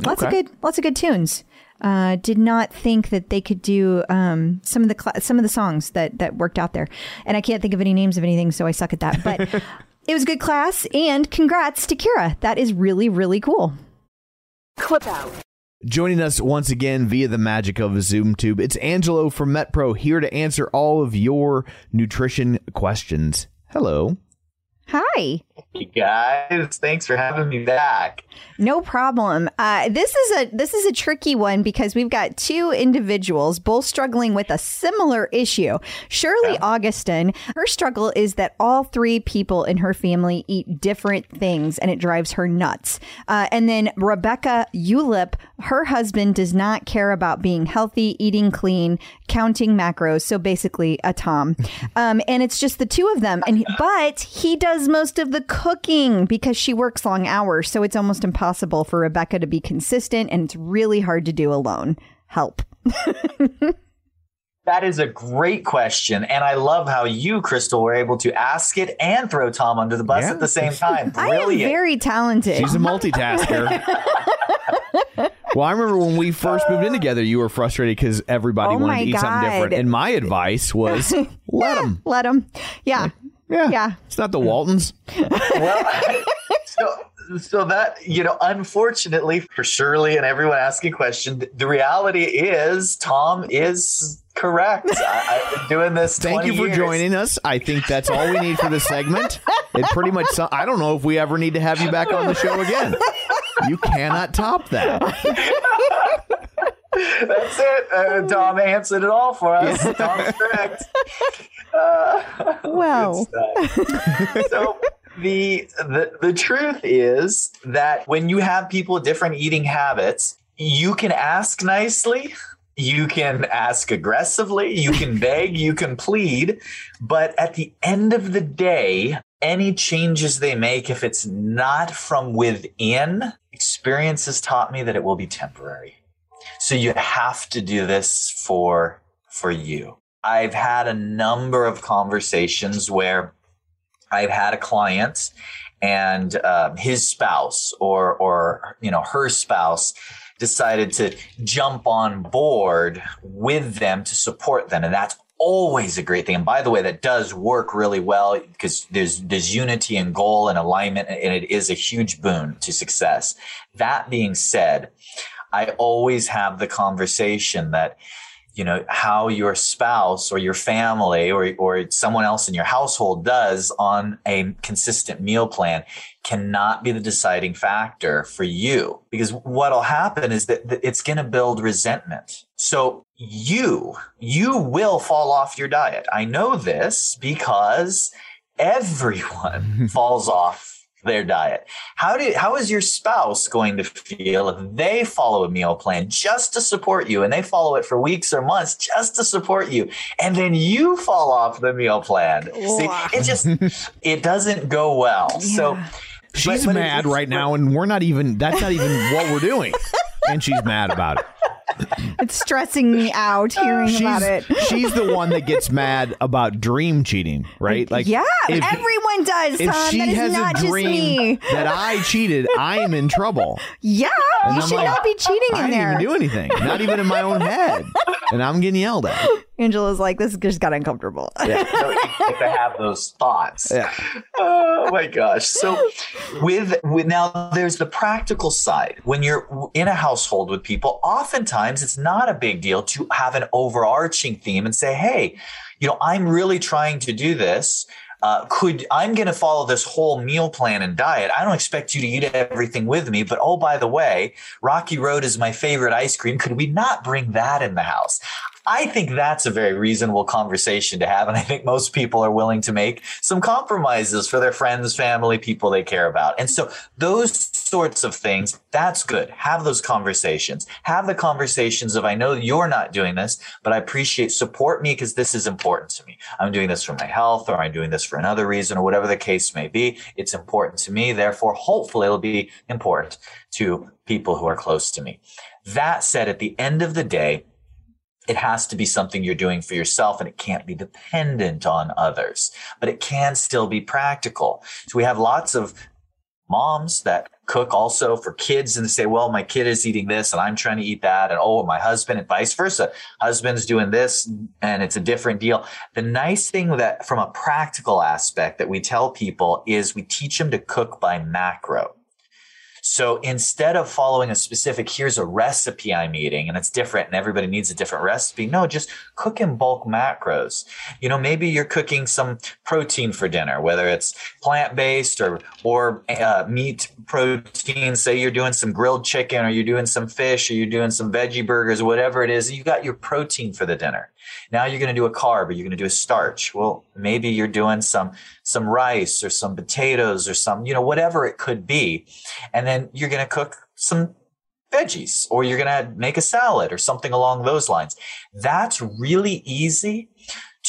Lots of good tunes. Did not think that they could do some of the songs that worked out there, and I can't think of any names of anything, so I suck at that. But it was a good class, and congrats to Kira. That is really, really cool. Clip out. Joining us once again via the magic of ZoomTube, it's Angelo from MetPro here to answer all of your nutrition questions. Hello. Hi. Hey guys, thanks for having me back. No problem. This is a tricky one because we've got two individuals both struggling with a similar issue. Shirley Augustin, her struggle is that all three people in her family eat different things, and it drives her nuts. And then Rebecca Ulip, her husband does not care about being healthy, eating clean, counting macros. So basically a Tom. And it's just the two of them. But he does most of the cooking because she works long hours. So it's almost impossible for Rebecca to be consistent, and it's really hard to do alone. Help. That is a great question. And I love how you, Crystal, were able to ask it and throw Tom under the bus at the same time. Brilliant. I am very talented. She's a multitasker. Well, I remember when we first moved in together, you were frustrated because everybody wanted to eat something different. And my advice was, let them. Let them. Yeah. Like, yeah. It's not the Waltons. Well, so that, unfortunately for Shirley and everyone asking questions, the reality is Tom is correct. I've been doing this 20 Thank you for years. Joining us. I think that's all we need for this segment. It pretty much, I don't know if we ever need to have you back on the show again. You cannot top that. That's it. Tom answered it all for us. Yeah. Tom's correct. Wow. So the truth is that when you have people with different eating habits, you can ask nicely. You can ask aggressively, you can beg, you can plead, but at the end of the day, any changes they make, if it's not from within, experience has taught me that it will be temporary. So you have to do this for you. I've had a number of conversations where I've had a client and his spouse or her spouse decided to jump on board with them to support them. And that's always a great thing. And by the way, that does work really well because there's unity and goal and alignment, and it is a huge boon to success. That being said, I always have the conversation that, how your spouse or your family or someone else in your household does on a consistent meal plan cannot be the deciding factor for you, because what'll happen is that it's going to build resentment. So you will fall off your diet. I know this because everyone falls off their diet. How is your spouse going to feel if they follow a meal plan just to support you, and they follow it for weeks or months just to support you, and then you fall off the meal plan? Wow. See, it doesn't go well. Yeah. So she's mad right now, and that's not even what we're doing, and she's mad about it. It's stressing me out hearing about it. She's the one that gets mad about dream cheating, right? Like, yeah, everyone does. If she has a dream that I cheated, I am in trouble. Yeah, and you should not be cheating in there. I didn't even do anything, not even in my own head, and I'm getting yelled at. Angela's like, this just got uncomfortable. Yeah, so you have to have those thoughts. Yeah. Oh my gosh. So with now there's the practical side. When you're in a household with people, oftentimes it's not a big deal to have an overarching theme and say, hey, I'm really trying to do this. I'm going to follow this whole meal plan and diet. I don't expect you to eat everything with me, but oh, by the way, Rocky Road is my favorite ice cream. Could we not bring that in the house? I think that's a very reasonable conversation to have. And I think most people are willing to make some compromises for their friends, family, people they care about. And so those sorts of things, that's good. Have those conversations. Have the conversations of, I know you're not doing this, but I appreciate, support me because this is important to me. I'm doing this for my health, or I'm doing this for another reason, or whatever the case may be. It's important to me. Therefore, hopefully it'll be important to people who are close to me. That said, at the end of the day, it has to be something you're doing for yourself, and it can't be dependent on others, but it can still be practical. So we have lots of moms that cook also for kids and say, well, my kid is eating this and I'm trying to eat that. And oh, my husband, and vice versa. Husband's doing this and it's a different deal. The nice thing that from a practical aspect that we tell people is we teach them to cook by macro. So instead of following a specific, here's a recipe I'm eating and it's different and everybody needs a different recipe. No, just cook in bulk macros. Maybe you're cooking some protein for dinner, whether it's plant-based or meat protein. Say you're doing some grilled chicken, or you're doing some fish, or you're doing some veggie burgers, whatever it is. You got your protein for the dinner. Now you're going to do a carb, or you're going to do a starch. Well, maybe you're doing some rice or some potatoes or some, whatever it could be. And then you're going to cook some veggies, or you're going to make a salad or something along those lines. That's really easy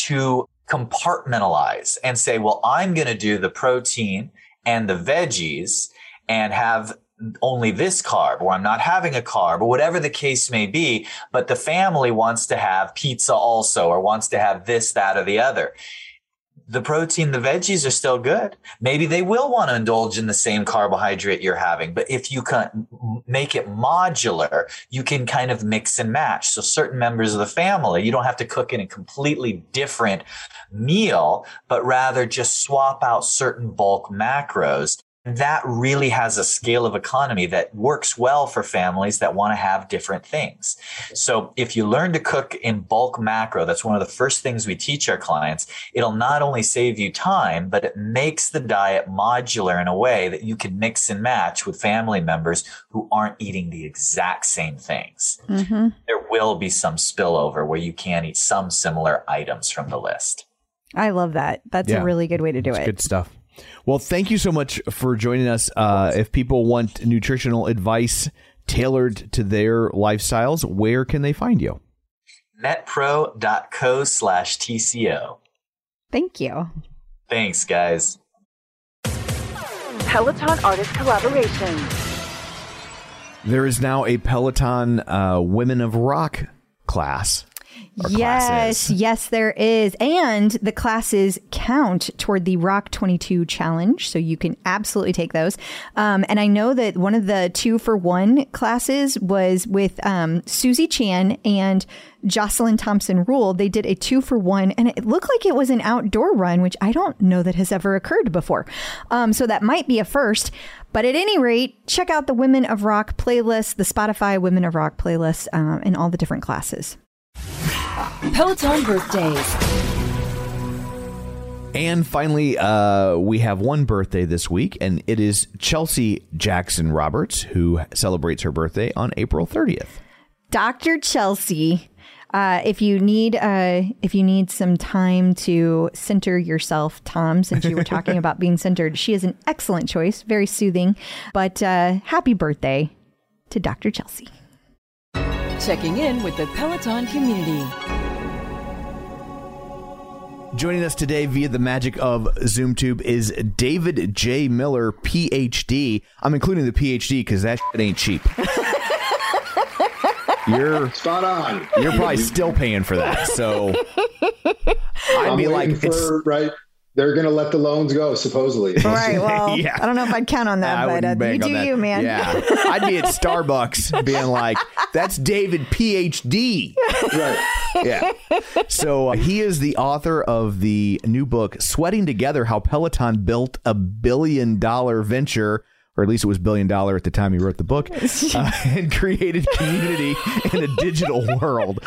to compartmentalize and say, well, I'm going to do the protein and the veggies and have only this carb, or I'm not having a carb, or whatever the case may be, but the family wants to have pizza also, or wants to have this, that, or the other. the protein, the veggies are still good. Maybe they will want to indulge in the same carbohydrate you're having. But if you can make it modular, you can kind of mix and match. So certain members of the family, you don't have to cook in a completely different meal, but rather just swap out certain bulk macros. That really has a scale of economy that works well for families that want to have different things. So if you learn to cook in bulk macro, that's one of the first things we teach our clients. It'll not only save you time, but it makes the diet modular in a way that you can mix and match with family members who aren't eating the exact same things. Mm-hmm. There will be some spillover where you can eat some similar items from the list. I love that. That's a really good way to do it. Good stuff. Well, thank you so much for joining us. If people want nutritional advice tailored to their lifestyles, where can they find you? Metpro.co/TCO. Thank you. Thanks, guys. Peloton Artist Collaboration. There is now a Peloton Women of Rock class. Yes, there is. And the classes count toward the Rock 22 challenge. So you can absolutely take those. And I know that one of the 2-for-1 classes was with Susie Chan and Jocelyn Thompson Rule. They did a 2-for-1 and it looked like it was an outdoor run, which I don't know that has ever occurred before. So that might be a first. But at any rate, check out the Women of Rock playlist, the Spotify Women of Rock playlist, and all the different classes. Peloton birthdays. And finally, we have one birthday this week, and it is Chelsea Jackson Roberts, who celebrates her birthday on April 30th. Dr. Chelsea, if you need some time to center yourself, Tom, since you were talking about being centered, she is an excellent choice, very soothing. But happy birthday to Dr. Chelsea. Checking in with the Peloton community. Joining us today via the magic of ZoomTube is David J. Miller, PhD. I'm including the PhD because that shit ain't cheap. You're spot on. You're probably still paying for that. So I'd be like, right. They're going to let the loans go, supposedly. All right. Well, yeah. I don't know if I'd count on that, but you do you, man. Yeah. I'd be at Starbucks being like, that's David PhD. Right. Yeah. So he is the author of the new book, Sweating Together, How Peloton Built a $1 billion venture. Or at least it was $1 billion at the time he wrote the book, and created community in a digital world.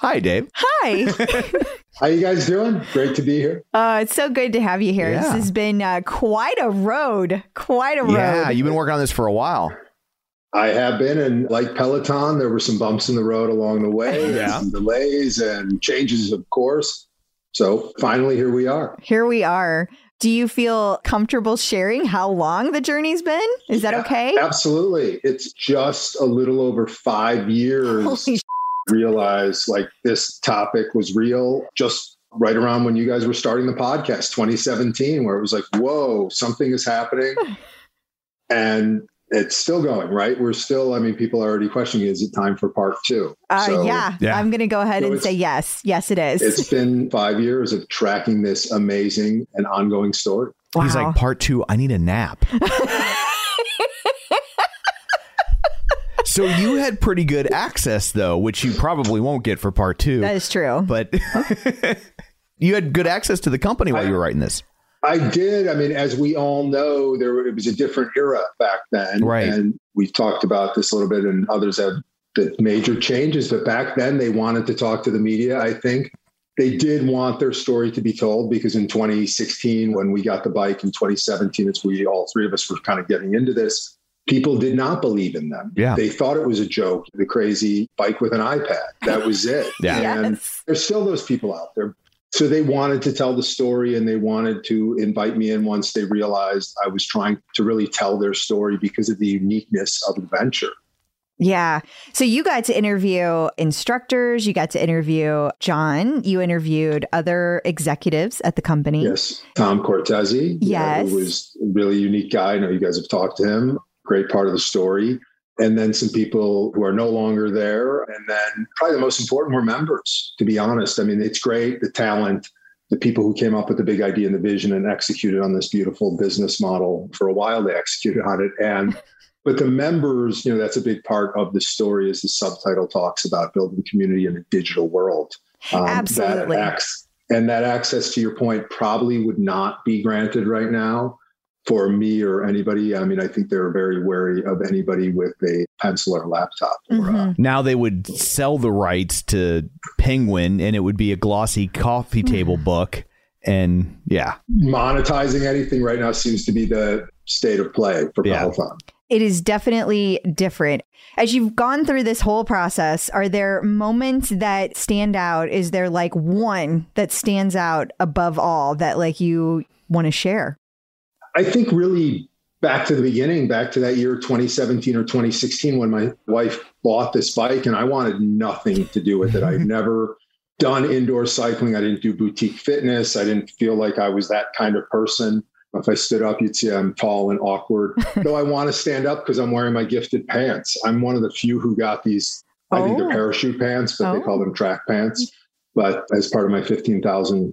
Hi, Dave. Hi. How you guys doing? Great to be here. It's so good to have you here. Yeah. This has been quite a road. Yeah, you've been working on this for a while. I have been, and like Peloton, there were some bumps in the road along the way, and delays and changes, of course. So finally, here we are. Do you feel comfortable sharing how long the journey's been? Is that okay? Absolutely. It's just a little over 5 years. Holy realize like this topic was real just right around when you guys were starting the podcast 2017, where it was like, whoa, something is happening. And it's still going, right? We're still, I mean, people are already questioning, is it time for part two? I'm going to go ahead and say yes. Yes, it is. It's been 5 years of tracking this amazing and ongoing story. Wow. He's like, part two, I need a nap. So you had pretty good access, though, which you probably won't get for part two. That is true. But you had good access to the company while you were writing this. I did. I mean, as we all know, it was a different era back then. Right. And we've talked about this a little bit, and others have the major changes. But back then, they wanted to talk to the media, I think. They did want their story to be told, because in 2016, when we got the bike, in 2017, all three of us were kind of getting into this. People did not believe in them. Yeah. They thought it was a joke, the crazy bike with an iPad. That was it. And there's still those people out there. So they wanted to tell the story, and they wanted to invite me in once they realized I was trying to really tell their story because of the uniqueness of the venture. Yeah. So you got to interview instructors. You got to interview John. You interviewed other executives at the company. Yes. Tom Cortese. Yes. Who was a really unique guy. I know you guys have talked to him. Great part of the story. And then some people who are no longer there. And then probably the most important were members, to be honest. I mean, it's great, the talent, the people who came up with the big idea and the vision and executed on this beautiful business model. For a while, they executed on it. But the members, that's a big part of the story, as the subtitle talks about building community in a digital world. Absolutely. That access, to your point, probably would not be granted right now for me or anybody. I mean, I think they're very wary of anybody with a pencil or laptop. Mm-hmm. Now they would sell the rights to Penguin, and it would be a glossy coffee table book. And yeah. Monetizing anything right now seems to be the state of play for Peloton. It is definitely different. As you've gone through this whole process, are there moments that stand out? Is there like one that stands out above all that like you want to share? I think really back to the beginning, back to that year 2017 or 2016 when my wife bought this bike and I wanted nothing to do with it. I've never done indoor cycling. I didn't do boutique fitness. I didn't feel like I was that kind of person. If I stood up, you'd see I'm tall and awkward, though I want to stand up because I'm wearing my Gifted pants. I'm one of the few who got these, I think they're parachute pants, but they call them track pants. But as part of my 15,000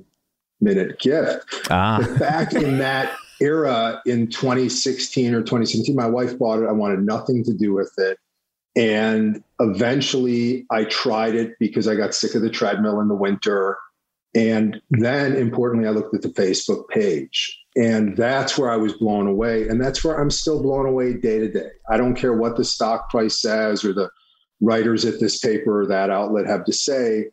minute gift, but back in that era in 2016 or 2017, my wife bought it. I wanted nothing to do with it. And eventually I tried it because I got sick of the treadmill in the winter. And then importantly, I looked at the Facebook page and that's where I was blown away. And that's where I'm still blown away day to day. I don't care what the stock price says or the writers at this paper or that outlet have to say.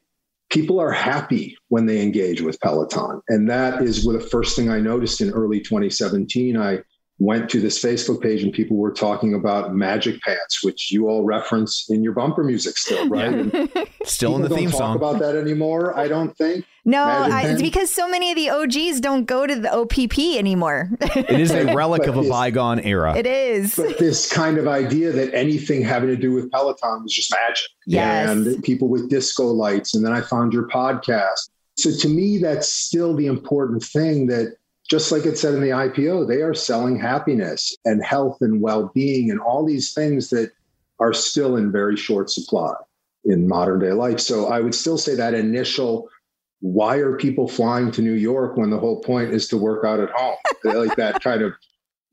People are happy when they engage with Peloton. And that is the first thing I noticed in early 2017. I went to this Facebook page and people were talking about magic pants, which you all reference in your bumper music still, right? Yeah. Still in the theme song. Don't talk about that anymore, I don't think. No, it's because so many of the OGs don't go to the OPP anymore. It is a relic of a bygone era. It is. But this kind of idea that anything having to do with Peloton was just magic. Yes. And people with disco lights. And then I found your podcast. So to me, that's still the important thing, that just like it said in the IPO, they are selling happiness and health and well-being and all these things that are still in very short supply in modern day life. So I would still say that initial, why are people flying to New York when the whole point is to work out at home? Like that kind of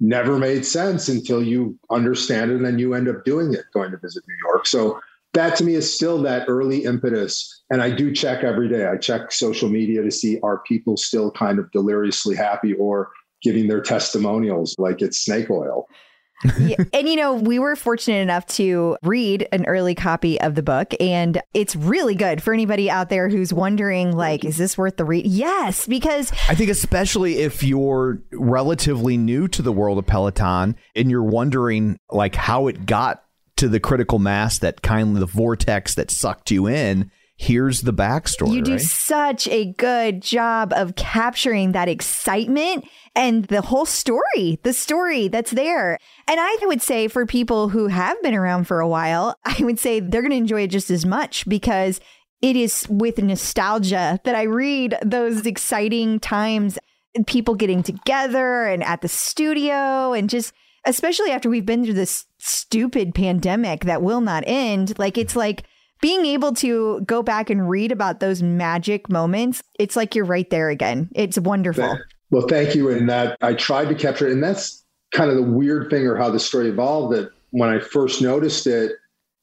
never made sense until you understand it and then you end up doing it, going to visit New York. So that to me is still that early impetus. And I do check every day. I check social media to see, are people still kind of deliriously happy or giving their testimonials like it's snake oil? Yeah. And, we were fortunate enough to read an early copy of the book, and it's really good for anybody out there who's wondering, like, is this worth the read? Yes, because I think especially if you're relatively new to the world of Peloton and you're wondering, like, how it got to the critical mass, that kind of the vortex that sucked you in. Here's the backstory. You do such a good job of capturing that excitement and the whole story, the story that's there. And I would say for people who have been around for a while, I would say they're going to enjoy it just as much, because it is with nostalgia that I read those exciting times and people getting together and at the studio, and just especially after we've been through this stupid pandemic that will not end. Like, it's like being able to go back and read about those magic moments, it's like you're right there again. It's wonderful. Well, thank you. And that I tried to capture it. And that's kind of the weird thing, or how the story evolved, that when I first noticed it,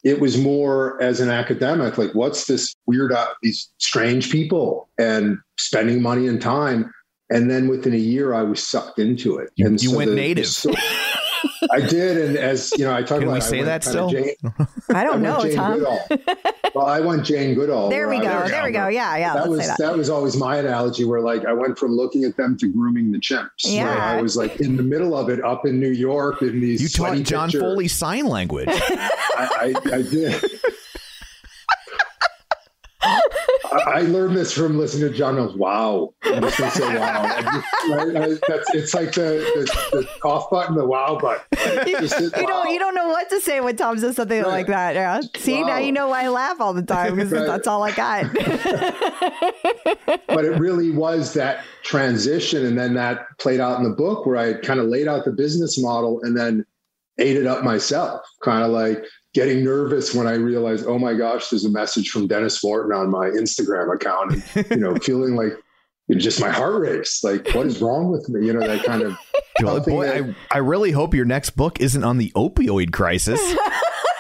it was more as an academic, like, what's this weird, these strange people and spending money and time. And then within a year, I was sucked into it. And you went native. So, I did. And as you know, I talk Can about we say I that still? Jane, I don't know, Jane Tom. Well, I went Jane Goodall. There we go. There we go. Yeah. Yeah. That was always my analogy, where like I went from looking at them to grooming the chimps. Yeah. Right? I was like in the middle of it up in New York in these. You taught John Foley sign language. I did. I learned this from listening to John Mills. Wow. I'm just going to say wow. It's like the cough button, the wow button. You don't know what to say when Tom says something like that. Yeah. See, wow. Now you know why I laugh all the time, because that's all I got. But it really was that transition. And then that played out in the book, where I kind of laid out the business model and then ate it up myself, kind of like getting nervous when I realized, oh my gosh, there's a message from Dennis Morton on my Instagram account, and feeling like it was just my heart raced. Like, what is wrong with me? You know, that kind of. Boy, that, I really hope your next book isn't on the opioid crisis.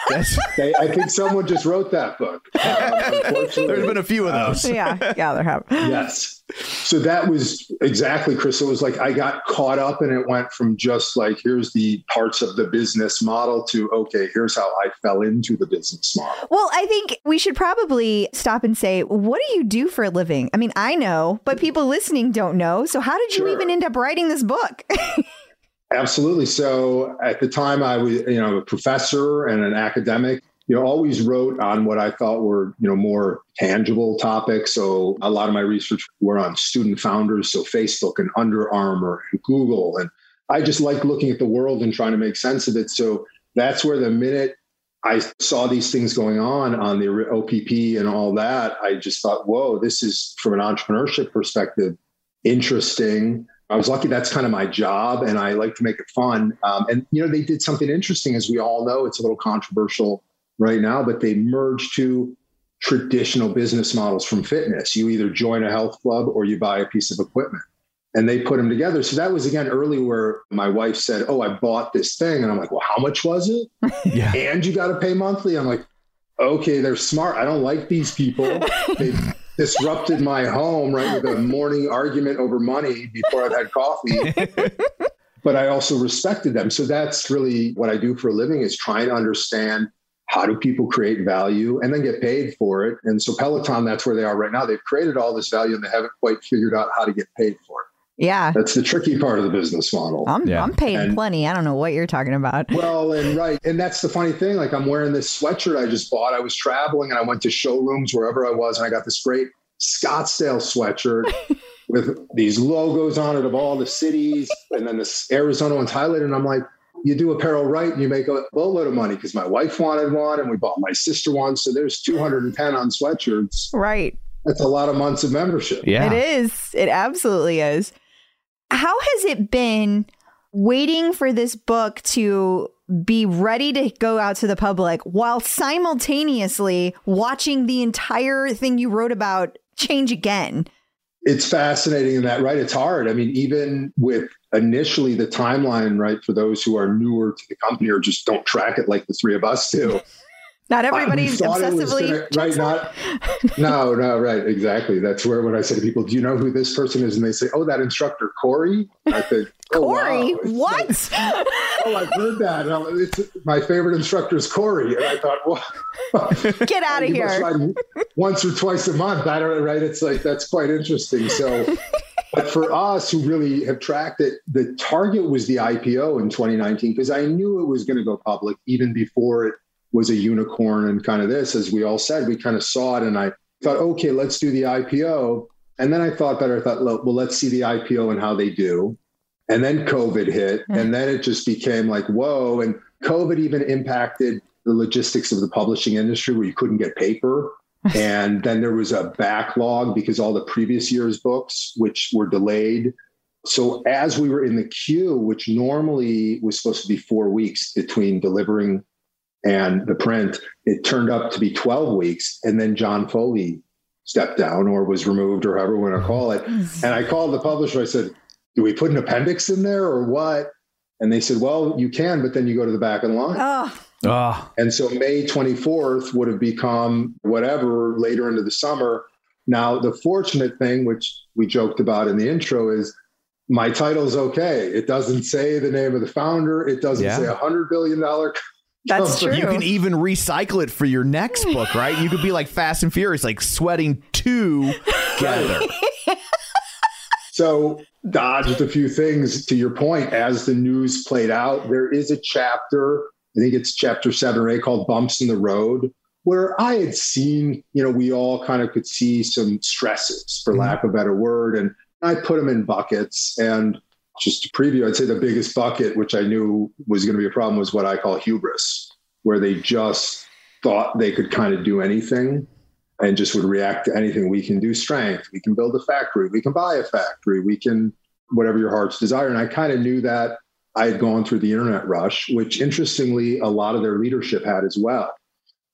I think someone just wrote that book. There's been a few of those. Yeah, there have. Yes. So that was exactly, Crystal. It was like I got caught up and it went from just like, here's the parts of the business model to, okay, here's how I fell into the business model. Well, I think we should probably stop and say, what do you do for a living? I mean, I know, but people listening don't know. So how did you even end up writing this book? Absolutely. So at the time I was, a professor and an academic, always wrote on what I thought were, more tangible topics. So a lot of my research were on student founders. So Facebook and Under Armour and Google. And I just like looking at the world and trying to make sense of it. So that's where the minute I saw these things going on the OPP and all that, I just thought, whoa, this is, from an entrepreneurship perspective, interesting. I was lucky that's kind of my job and I like to make it fun. And they did something interesting. As we all know, it's a little controversial right now, but they merged two traditional business models from fitness. You either join a health club or you buy a piece of equipment, and they put them together. So that was, again, early where my wife said, oh, I bought this thing. And I'm like, well, how much was it? Yeah. And you got to pay monthly. I'm like, okay, they're smart. I don't like these people. They disrupted my home, right, with a morning argument over money before I've had coffee. But I also respected them. So that's really what I do for a living, is trying to understand how do people create value and then get paid for it. And so Peloton, that's where they are right now. They've created all this value and they haven't quite figured out how to get paid for it. Yeah. That's the tricky part of the business model. I'm paying plenty. I don't know what you're talking about. Well, and right. And that's the funny thing. Like, I'm wearing this sweatshirt I just bought. I was traveling and I went to showrooms wherever I was. And I got this great Scottsdale sweatshirt with these logos on it of all the cities. And then this Arizona and Thailand. And I'm like, you do apparel right and you make a boatload of money, because my wife wanted one and we bought my sister one. So there's 210 on sweatshirts. Right. That's a lot of months of membership. Yeah, it is. It absolutely is. How has it been waiting for this book to be ready to go out to the public while simultaneously watching the entire thing you wrote about change again? It's fascinating in that, right? It's hard. I mean, even with initially the timeline, right, for those who are newer to the company or just don't track it like the three of us do. Not everybody's obsessively. Right, no, right. Exactly. That's where, when I say to people, do you know who this person is? And they say, oh, that instructor, Corey. I think, oh, Corey, wow. What? Like, oh, I've heard that. My favorite instructor is Corey. And I thought, well, get out of here. Once or twice a month. I don't know, right? It's like, that's quite interesting. So, but for us who really have tracked it, the target was the IPO in 2019, because I knew it was going to go public even before it was a unicorn and kind of this, as we all said, we kind of saw it. And I thought, okay, let's do the IPO. And then I thought better. I thought, well, let's see the IPO and how they do. And then COVID hit. And then it just became like, whoa. And COVID even impacted the logistics of the publishing industry, where you couldn't get paper. And then there was a backlog because all the previous year's books, which were delayed. So as we were in the queue, which normally was supposed to be 4 weeks between delivering and the print, it turned up to be 12 weeks. And then John Foley stepped down or was removed or however we want to call it. And I called the publisher. I said, do we put an appendix in there or what? And they said, well, you can, but then you go to the back of the line. Oh. And so May 24th would have become whatever later into the summer. Now, the fortunate thing, which we joked about in the intro, is my title's okay. It doesn't say the name of the founder. It doesn't say $100 billion. That's true. You can even recycle it for your next book, right? You could be like Fast and Furious, like sweating two together. So dodged a few things. To your point, as the news played out, there is a chapter, I think it's chapter 7 or 8, called Bumps in the Road, where I had seen, we all kind of could see some stresses, for lack of a better word. And I put them in buckets. And just to preview, I'd say the biggest bucket, which I knew was going to be a problem, was what I call hubris, where they just thought they could kind of do anything and just would react to anything. We can do strength. We can build a factory. We can buy a factory. We can whatever your heart's desire. And I kind of knew that. I had gone through the internet rush, which interestingly, a lot of their leadership had as well.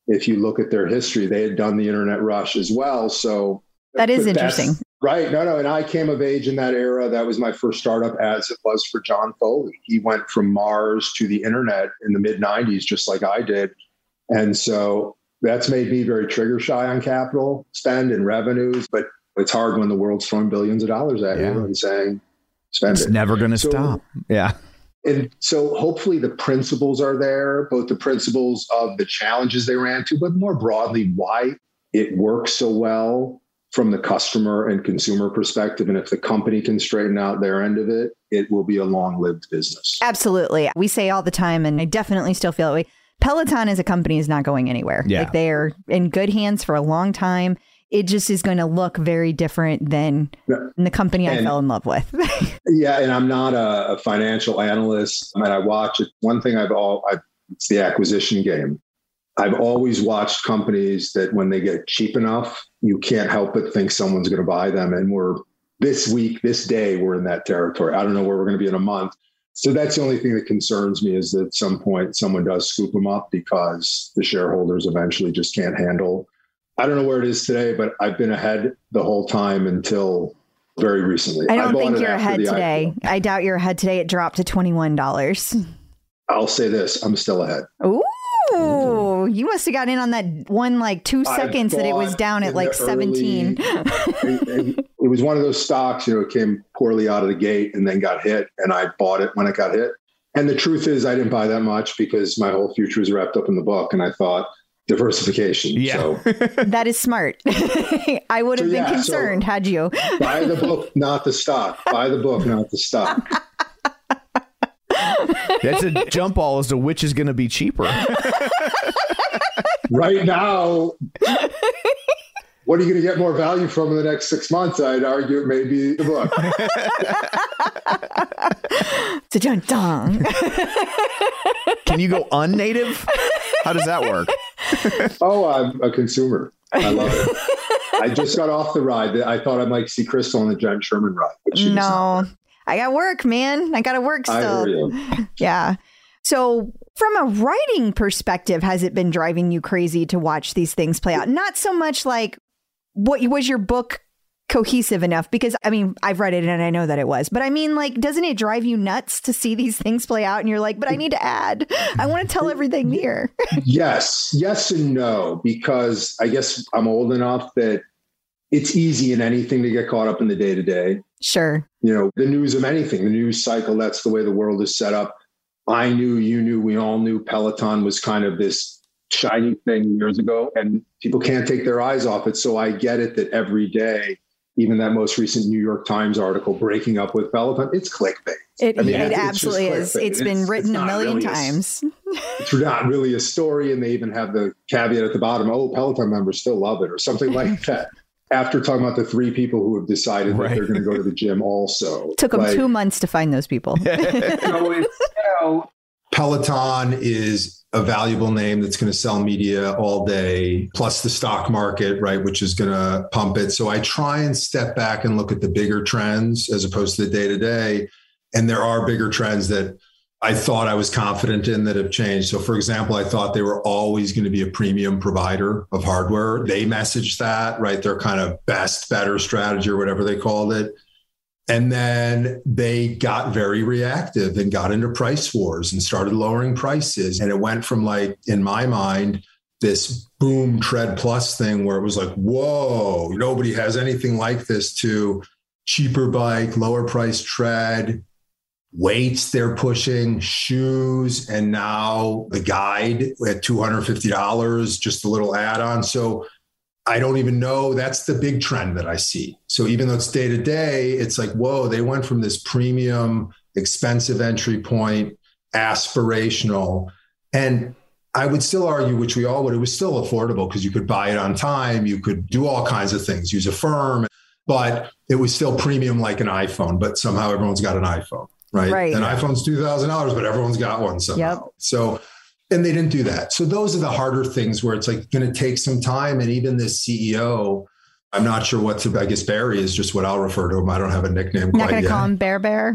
If you look at their history, they had done the internet rush as well. So that is interesting. Right. No. And I came of age in that era. That was my first startup, as it was for John Foley. He went from Mars to the internet in the mid 90s, just like I did. And so that's made me very trigger shy on capital spend and revenues. But it's hard when the world's throwing billions of dollars at you and saying, spend it. It's never going to stop. Yeah. And so hopefully the principles are there, both the principles of the challenges they ran to, but more broadly, why it works so well from the customer and consumer perspective. And if the company can straighten out their end of it, it will be a long-lived business. Absolutely. We say all the time, and I definitely still feel that way, Peloton as a company is not going anywhere. Yeah. Like, they are in good hands for a long time. It just is going to look very different than the company I fell in love with. Yeah. And I'm not a financial analyst. I mean, I watch it. One thing it's the acquisition game. I've always watched companies that when they get cheap enough, you can't help but think someone's going to buy them. And this day, we're in that territory. I don't know where we're going to be in a month. So that's the only thing that concerns me, is that at some point someone does scoop them up, because the shareholders eventually just can't handle. I don't know where it is today, but I've been ahead the whole time until very recently. I don't think you're ahead today. IPO. I doubt you're ahead today. It dropped to $21. I'll say this. I'm still ahead. Ooh. Mm-hmm. You must have got in on that one, like 2 seconds that it was down at like 17. It was one of those stocks, it came poorly out of the gate and then got hit. And I bought it when it got hit. And the truth is, I didn't buy that much because my whole future was wrapped up in the book. And I thought, diversification. Yeah. So that is smart. I would have been concerned had you. Buy the book, not the stock. Buy the book, not the stock. That's a jump ball as to which is going to be cheaper. Right now, what are you going to get more value from in the next 6 months? I'd argue it may be the book. It's a junk dong. Can you go un-native? How does that work? Oh, I'm a consumer. I love it. I just got off the ride. I thought I might see Crystal on the Jen Sherman ride. But she was not. I got work, man. I got to work still. I hear you. Yeah. So from a writing perspective, has it been driving you crazy to watch these things play out? Not so much like, what was your book cohesive enough? Because, I mean, I've read it and I know that it was. But I mean, like, doesn't it drive you nuts to see these things play out? And you're like, but I need to add. I want to tell everything here. Yes. Yes and no. Because I guess I'm old enough that it's easy in anything to get caught up in the day-to-day. Sure. The news of anything, the news cycle, that's the way the world is set up. I knew, you knew, we all knew Peloton was kind of this shiny thing years ago, and people can't take their eyes off it. So I get it that every day, even that most recent New York Times article breaking up with Peloton, it's clickbait. It absolutely is. It's been written a million times. It's not really a story. And they even have the caveat at the bottom, oh, Peloton members still love it, or something like that. After talking about the three people who have decided that they're going to go to the gym also. Took them 2 months to find those people. Peloton is a valuable name that's going to sell media all day, plus the stock market, right, which is going to pump it. So I try and step back and look at the bigger trends as opposed to the day-to-day. And there are bigger trends that I thought I was confident in that have changed. So for example, I thought they were always going to be a premium provider of hardware. They messaged that, right? Their kind of best, better strategy or whatever they called it. And then they got very reactive and got into price wars and started lowering prices. And it went from, like, in my mind, this boom Tread Plus thing where it was like, whoa, nobody has anything like this, to cheaper bike, lower price Tread, weights they're pushing, shoes, and now the guide at $250, just a little add-on. So I don't even know. That's the big trend that I see. So even though it's day to day, it's like, whoa, they went from this premium, expensive entry point, aspirational. And I would still argue, which we all would, it was still affordable because you could buy it on time. You could do all kinds of things, use a firm, but it was still premium, like an iPhone, but somehow everyone's got an iPhone. Right. An iPhone's $2,000, but everyone's got one somehow. Yep. So, and they didn't do that. So those are the harder things where it's like going to take some time. And even this CEO, I'm not sure what to, I guess Barry is just what I'll refer to him. I don't have a nickname. Not going to call him Bear.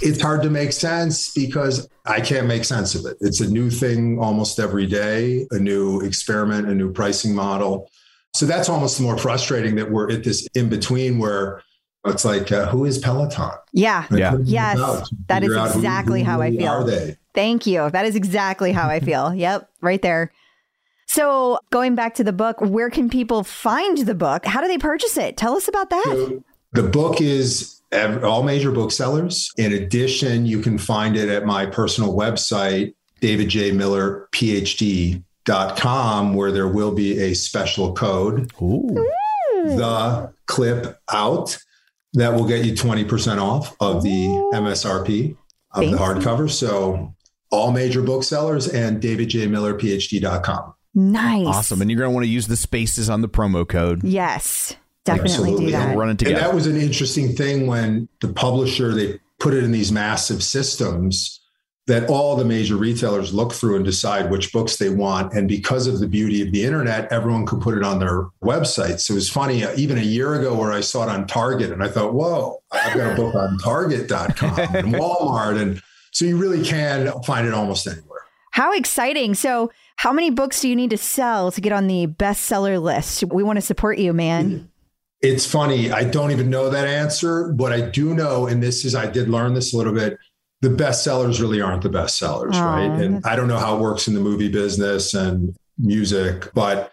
It's hard to make sense because I can't make sense of it. It's a new thing almost every day, a new experiment, a new pricing model. So that's almost the more frustrating that we're at this in between where it's like, who is Peloton? Yeah. Like, yeah. Yes. That is exactly how I feel. Are they? Thank you. That is exactly how I feel. Yep. Right there. So going back to the book, where can people find the book? How do they purchase it? Tell us about that. So the book is all major booksellers. In addition, you can find it at my personal website, davidjmillerphd.com, where there will be a special code, The Clip Out, that will get you 20% off of the MSRP of the hardcover. So all major booksellers and davidjmillerphd.com. Nice. Awesome. And you're going to want to use the spaces on the promo code. Yes, definitely. Absolutely. Do that. We'll run it together. And that was an interesting thing when the publisher, they put it in these massive systems that all the major retailers look through and decide which books they want. And because of the beauty of the internet, everyone could put it on their website. So it was funny, even a year ago where I saw it on Target and I thought, whoa, I've got a book on Target.com and Walmart. And so you really can find it almost anywhere. How exciting. So how many books do you need to sell to get on the bestseller list? We want to support you, man. It's funny. I don't even know that answer. What I do know, and this is, I did learn this a little bit, the bestsellers really aren't the bestsellers, right? And I don't know how it works in the movie business and music, but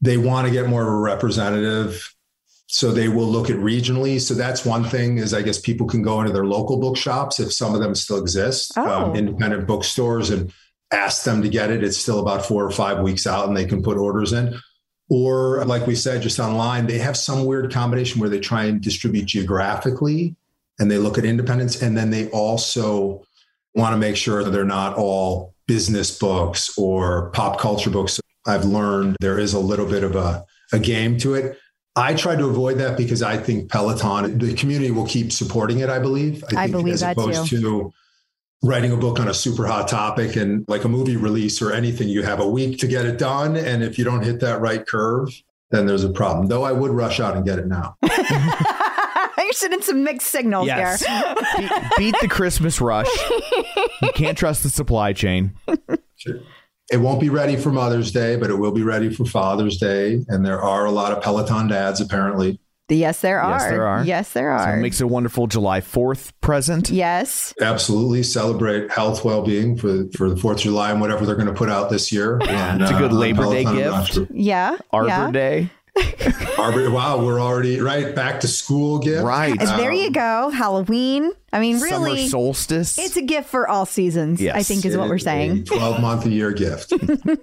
they want to get more of a representative. So they will look at regionally. So that's one thing is, I guess people can go into their local bookshops if some of them still exist, independent bookstores, and ask them to get it. It's still about 4 or 5 weeks out and they can put orders in. Or like we said, just online, they have some weird combination where they try and distribute geographically. And they look at independence, and then they also want to make sure that they're not all business books or pop culture books. I've learned there is a little bit of a game to it. I try to avoid that because I think Peloton, the community will keep supporting it, I believe. I believe as opposed to writing a book on a super hot topic and like a movie release or anything, you have a week to get it done. And if you don't hit that right curve, then there's a problem. Though I would rush out and get it now. You're sending some mixed signals there. beat the Christmas rush. You can't trust the supply chain. Sure. It won't be ready for Mother's Day, but it will be ready for Father's Day. And there are a lot of Peloton dads, apparently. Yes, there are. So it makes a wonderful July 4th present. Yes. Absolutely. Celebrate health, well-being for the 4th of July and whatever they're going to put out this year. And, it's a good Labor Day gift. Yeah. Arbor Day. Wow, we're already right back to school gift. Right. There you go. Halloween. I mean, really. Summer solstice. It's a gift for all seasons, yes, I think is what we're saying. 12-month-a-year gift.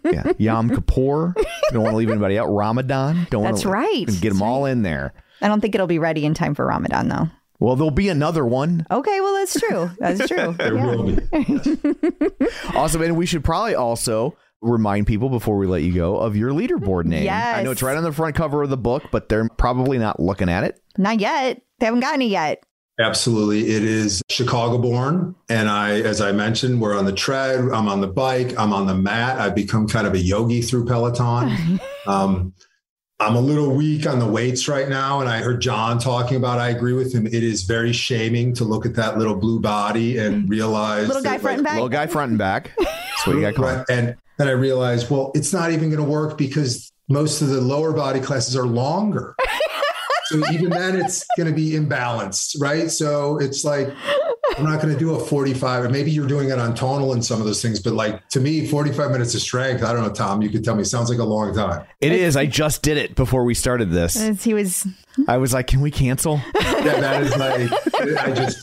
Yeah. Yom Kippur. Don't want to leave anybody out. Ramadan. Get them all in there. I don't think it'll be ready in time for Ramadan, though. Well, there'll be another one. Okay, well, that's true. That's true. There will be. Yes. Awesome. And we should probably also remind people before we let you go of your leaderboard name. Yes. I know it's right on the front cover of the book, but they're probably not looking at it. Not yet. They haven't gotten it yet. Absolutely. It is Chicago born. And I, as I mentioned, we're on the tread. I'm on the bike. I'm on the mat. I've become kind of a yogi through Peloton. I'm a little weak on the weights right now. And I heard John talking about, I agree with him. It is very shaming to look at that little blue body and realize little guy front and back. That's what you got called. And I realized, well, it's not even going to work because most of the lower body classes are longer. So even then it's going to be imbalanced, right? So it's like, I'm not going to do a 45, or maybe you're doing it on tonal and some of those things. But like, to me, 45 minutes of strength, I don't know, Tom, you could tell me, sounds like a long time. It is. I just did it before we started this. I was like, can we cancel? Yeah, that is like,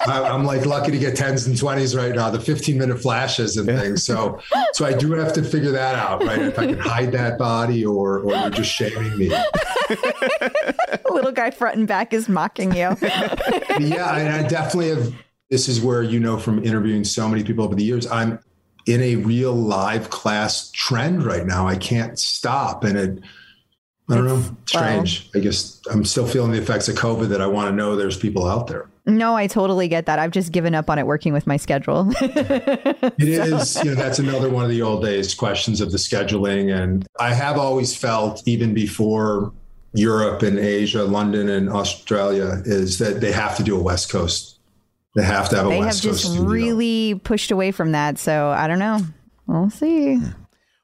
I'm like lucky to get 10s and 20s right now, the 15-minute flashes and things. So I do have to figure that out, right? If I can hide that body or you're just shaming me. Little guy front and back is mocking you. Yeah, and I definitely have, this is where, you know, from interviewing so many people over the years, I'm in a real live class trend right now. I can't stop. And it, I don't know. Strange. I guess I'm still feeling the effects of COVID that I want to know there's people out there. No, I totally get that. I've just given up on it working with my schedule. It is. You know, that's another one of the old days questions of the scheduling. And I have always felt, even before Europe and Asia, London and Australia, is that they have to do a West Coast. They have to have a West Coast studio. They have just really pushed away from that. So I don't know. We'll see.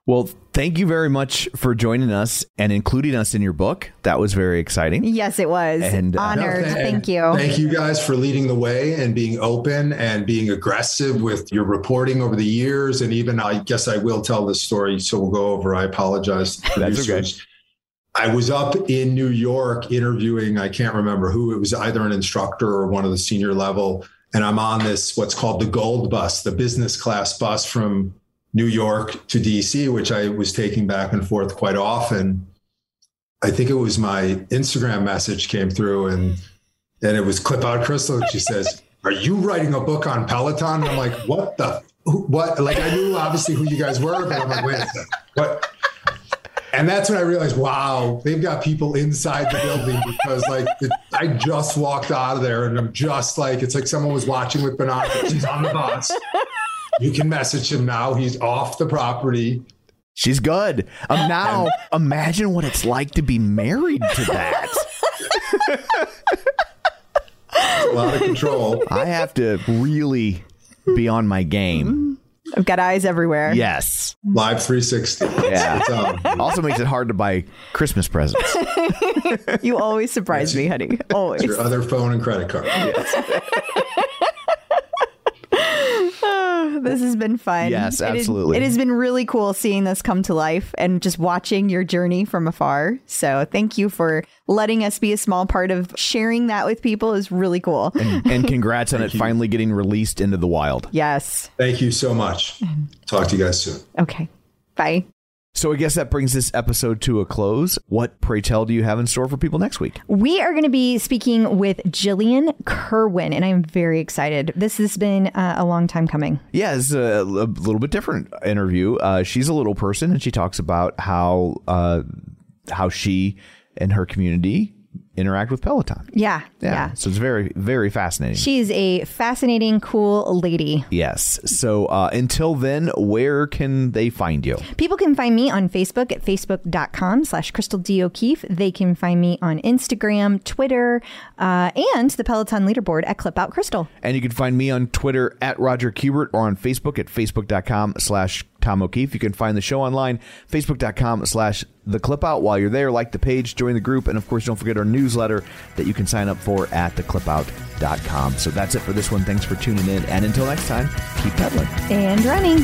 Well, Thank you very much for joining us and including us in your book. That was very exciting. Yes, it was. And honored. Thank you. Thank you guys for leading the way and being open and being aggressive with your reporting over the years. And even, I guess I will tell this story, so we'll go over. I apologize. That's okay. I was up in New York interviewing, I can't remember who, it was either an instructor or one of the senior level. And I'm on this, what's called the gold bus, the business class bus from New York to DC, which I was taking back and forth quite often. I think it was my Instagram message came through and it was Clip Out Crystal. And she says, are you writing a book on Peloton? And I'm like, what? Like, I knew obviously who you guys were, but I'm like, wait a second, what? And that's when I realized, wow, they've got people inside the building, because like I just walked out of there and I'm just like, it's like someone was watching with binoculars. He's on the bus. You can message him now. He's off the property. She's good. Now imagine what it's like to be married to that. A lot of control. I have to really be on my game. I've got eyes everywhere. Yes. Live 360. Yeah. Also makes it hard to buy Christmas presents. You always surprise me, honey. Always. It's your other phone and credit card. Yes. This has been fun. Yes, absolutely. It has been really cool seeing this come to life and just watching your journey from afar. So thank you for letting us be a small part of sharing that with people. Is really cool. And congrats on it finally getting released into the wild. Yes. Thank you so much. Talk to you guys soon. Okay. Bye. So I guess that brings this episode to a close. What, pray tell, do you have in store for people next week? We are going to be speaking with Jillian Kerwin, and I'm very excited. This has been a long time coming. Yeah, it's a little bit different interview. She's a little person, and she talks about how she and her community interact with Peloton. Yeah. So it's very, very fascinating. She's a fascinating, cool lady. Yes. So until then, where can they find you? People can find me on Facebook at facebook.com/Crystal D O'Keefe. They can find me on Instagram, Twitter, and the Peloton leaderboard at Clip Out Crystal. And you can find me on Twitter at Roger Kubert or on Facebook at facebook.com/Tom O'Keefe. You can find the show online, facebook.com/The Clip Out. While you're there, like the page, join the group, and of course, don't forget our newsletter that you can sign up for at theclipout.com. So that's it for this one. Thanks for tuning in, and until next time, keep peddling and running.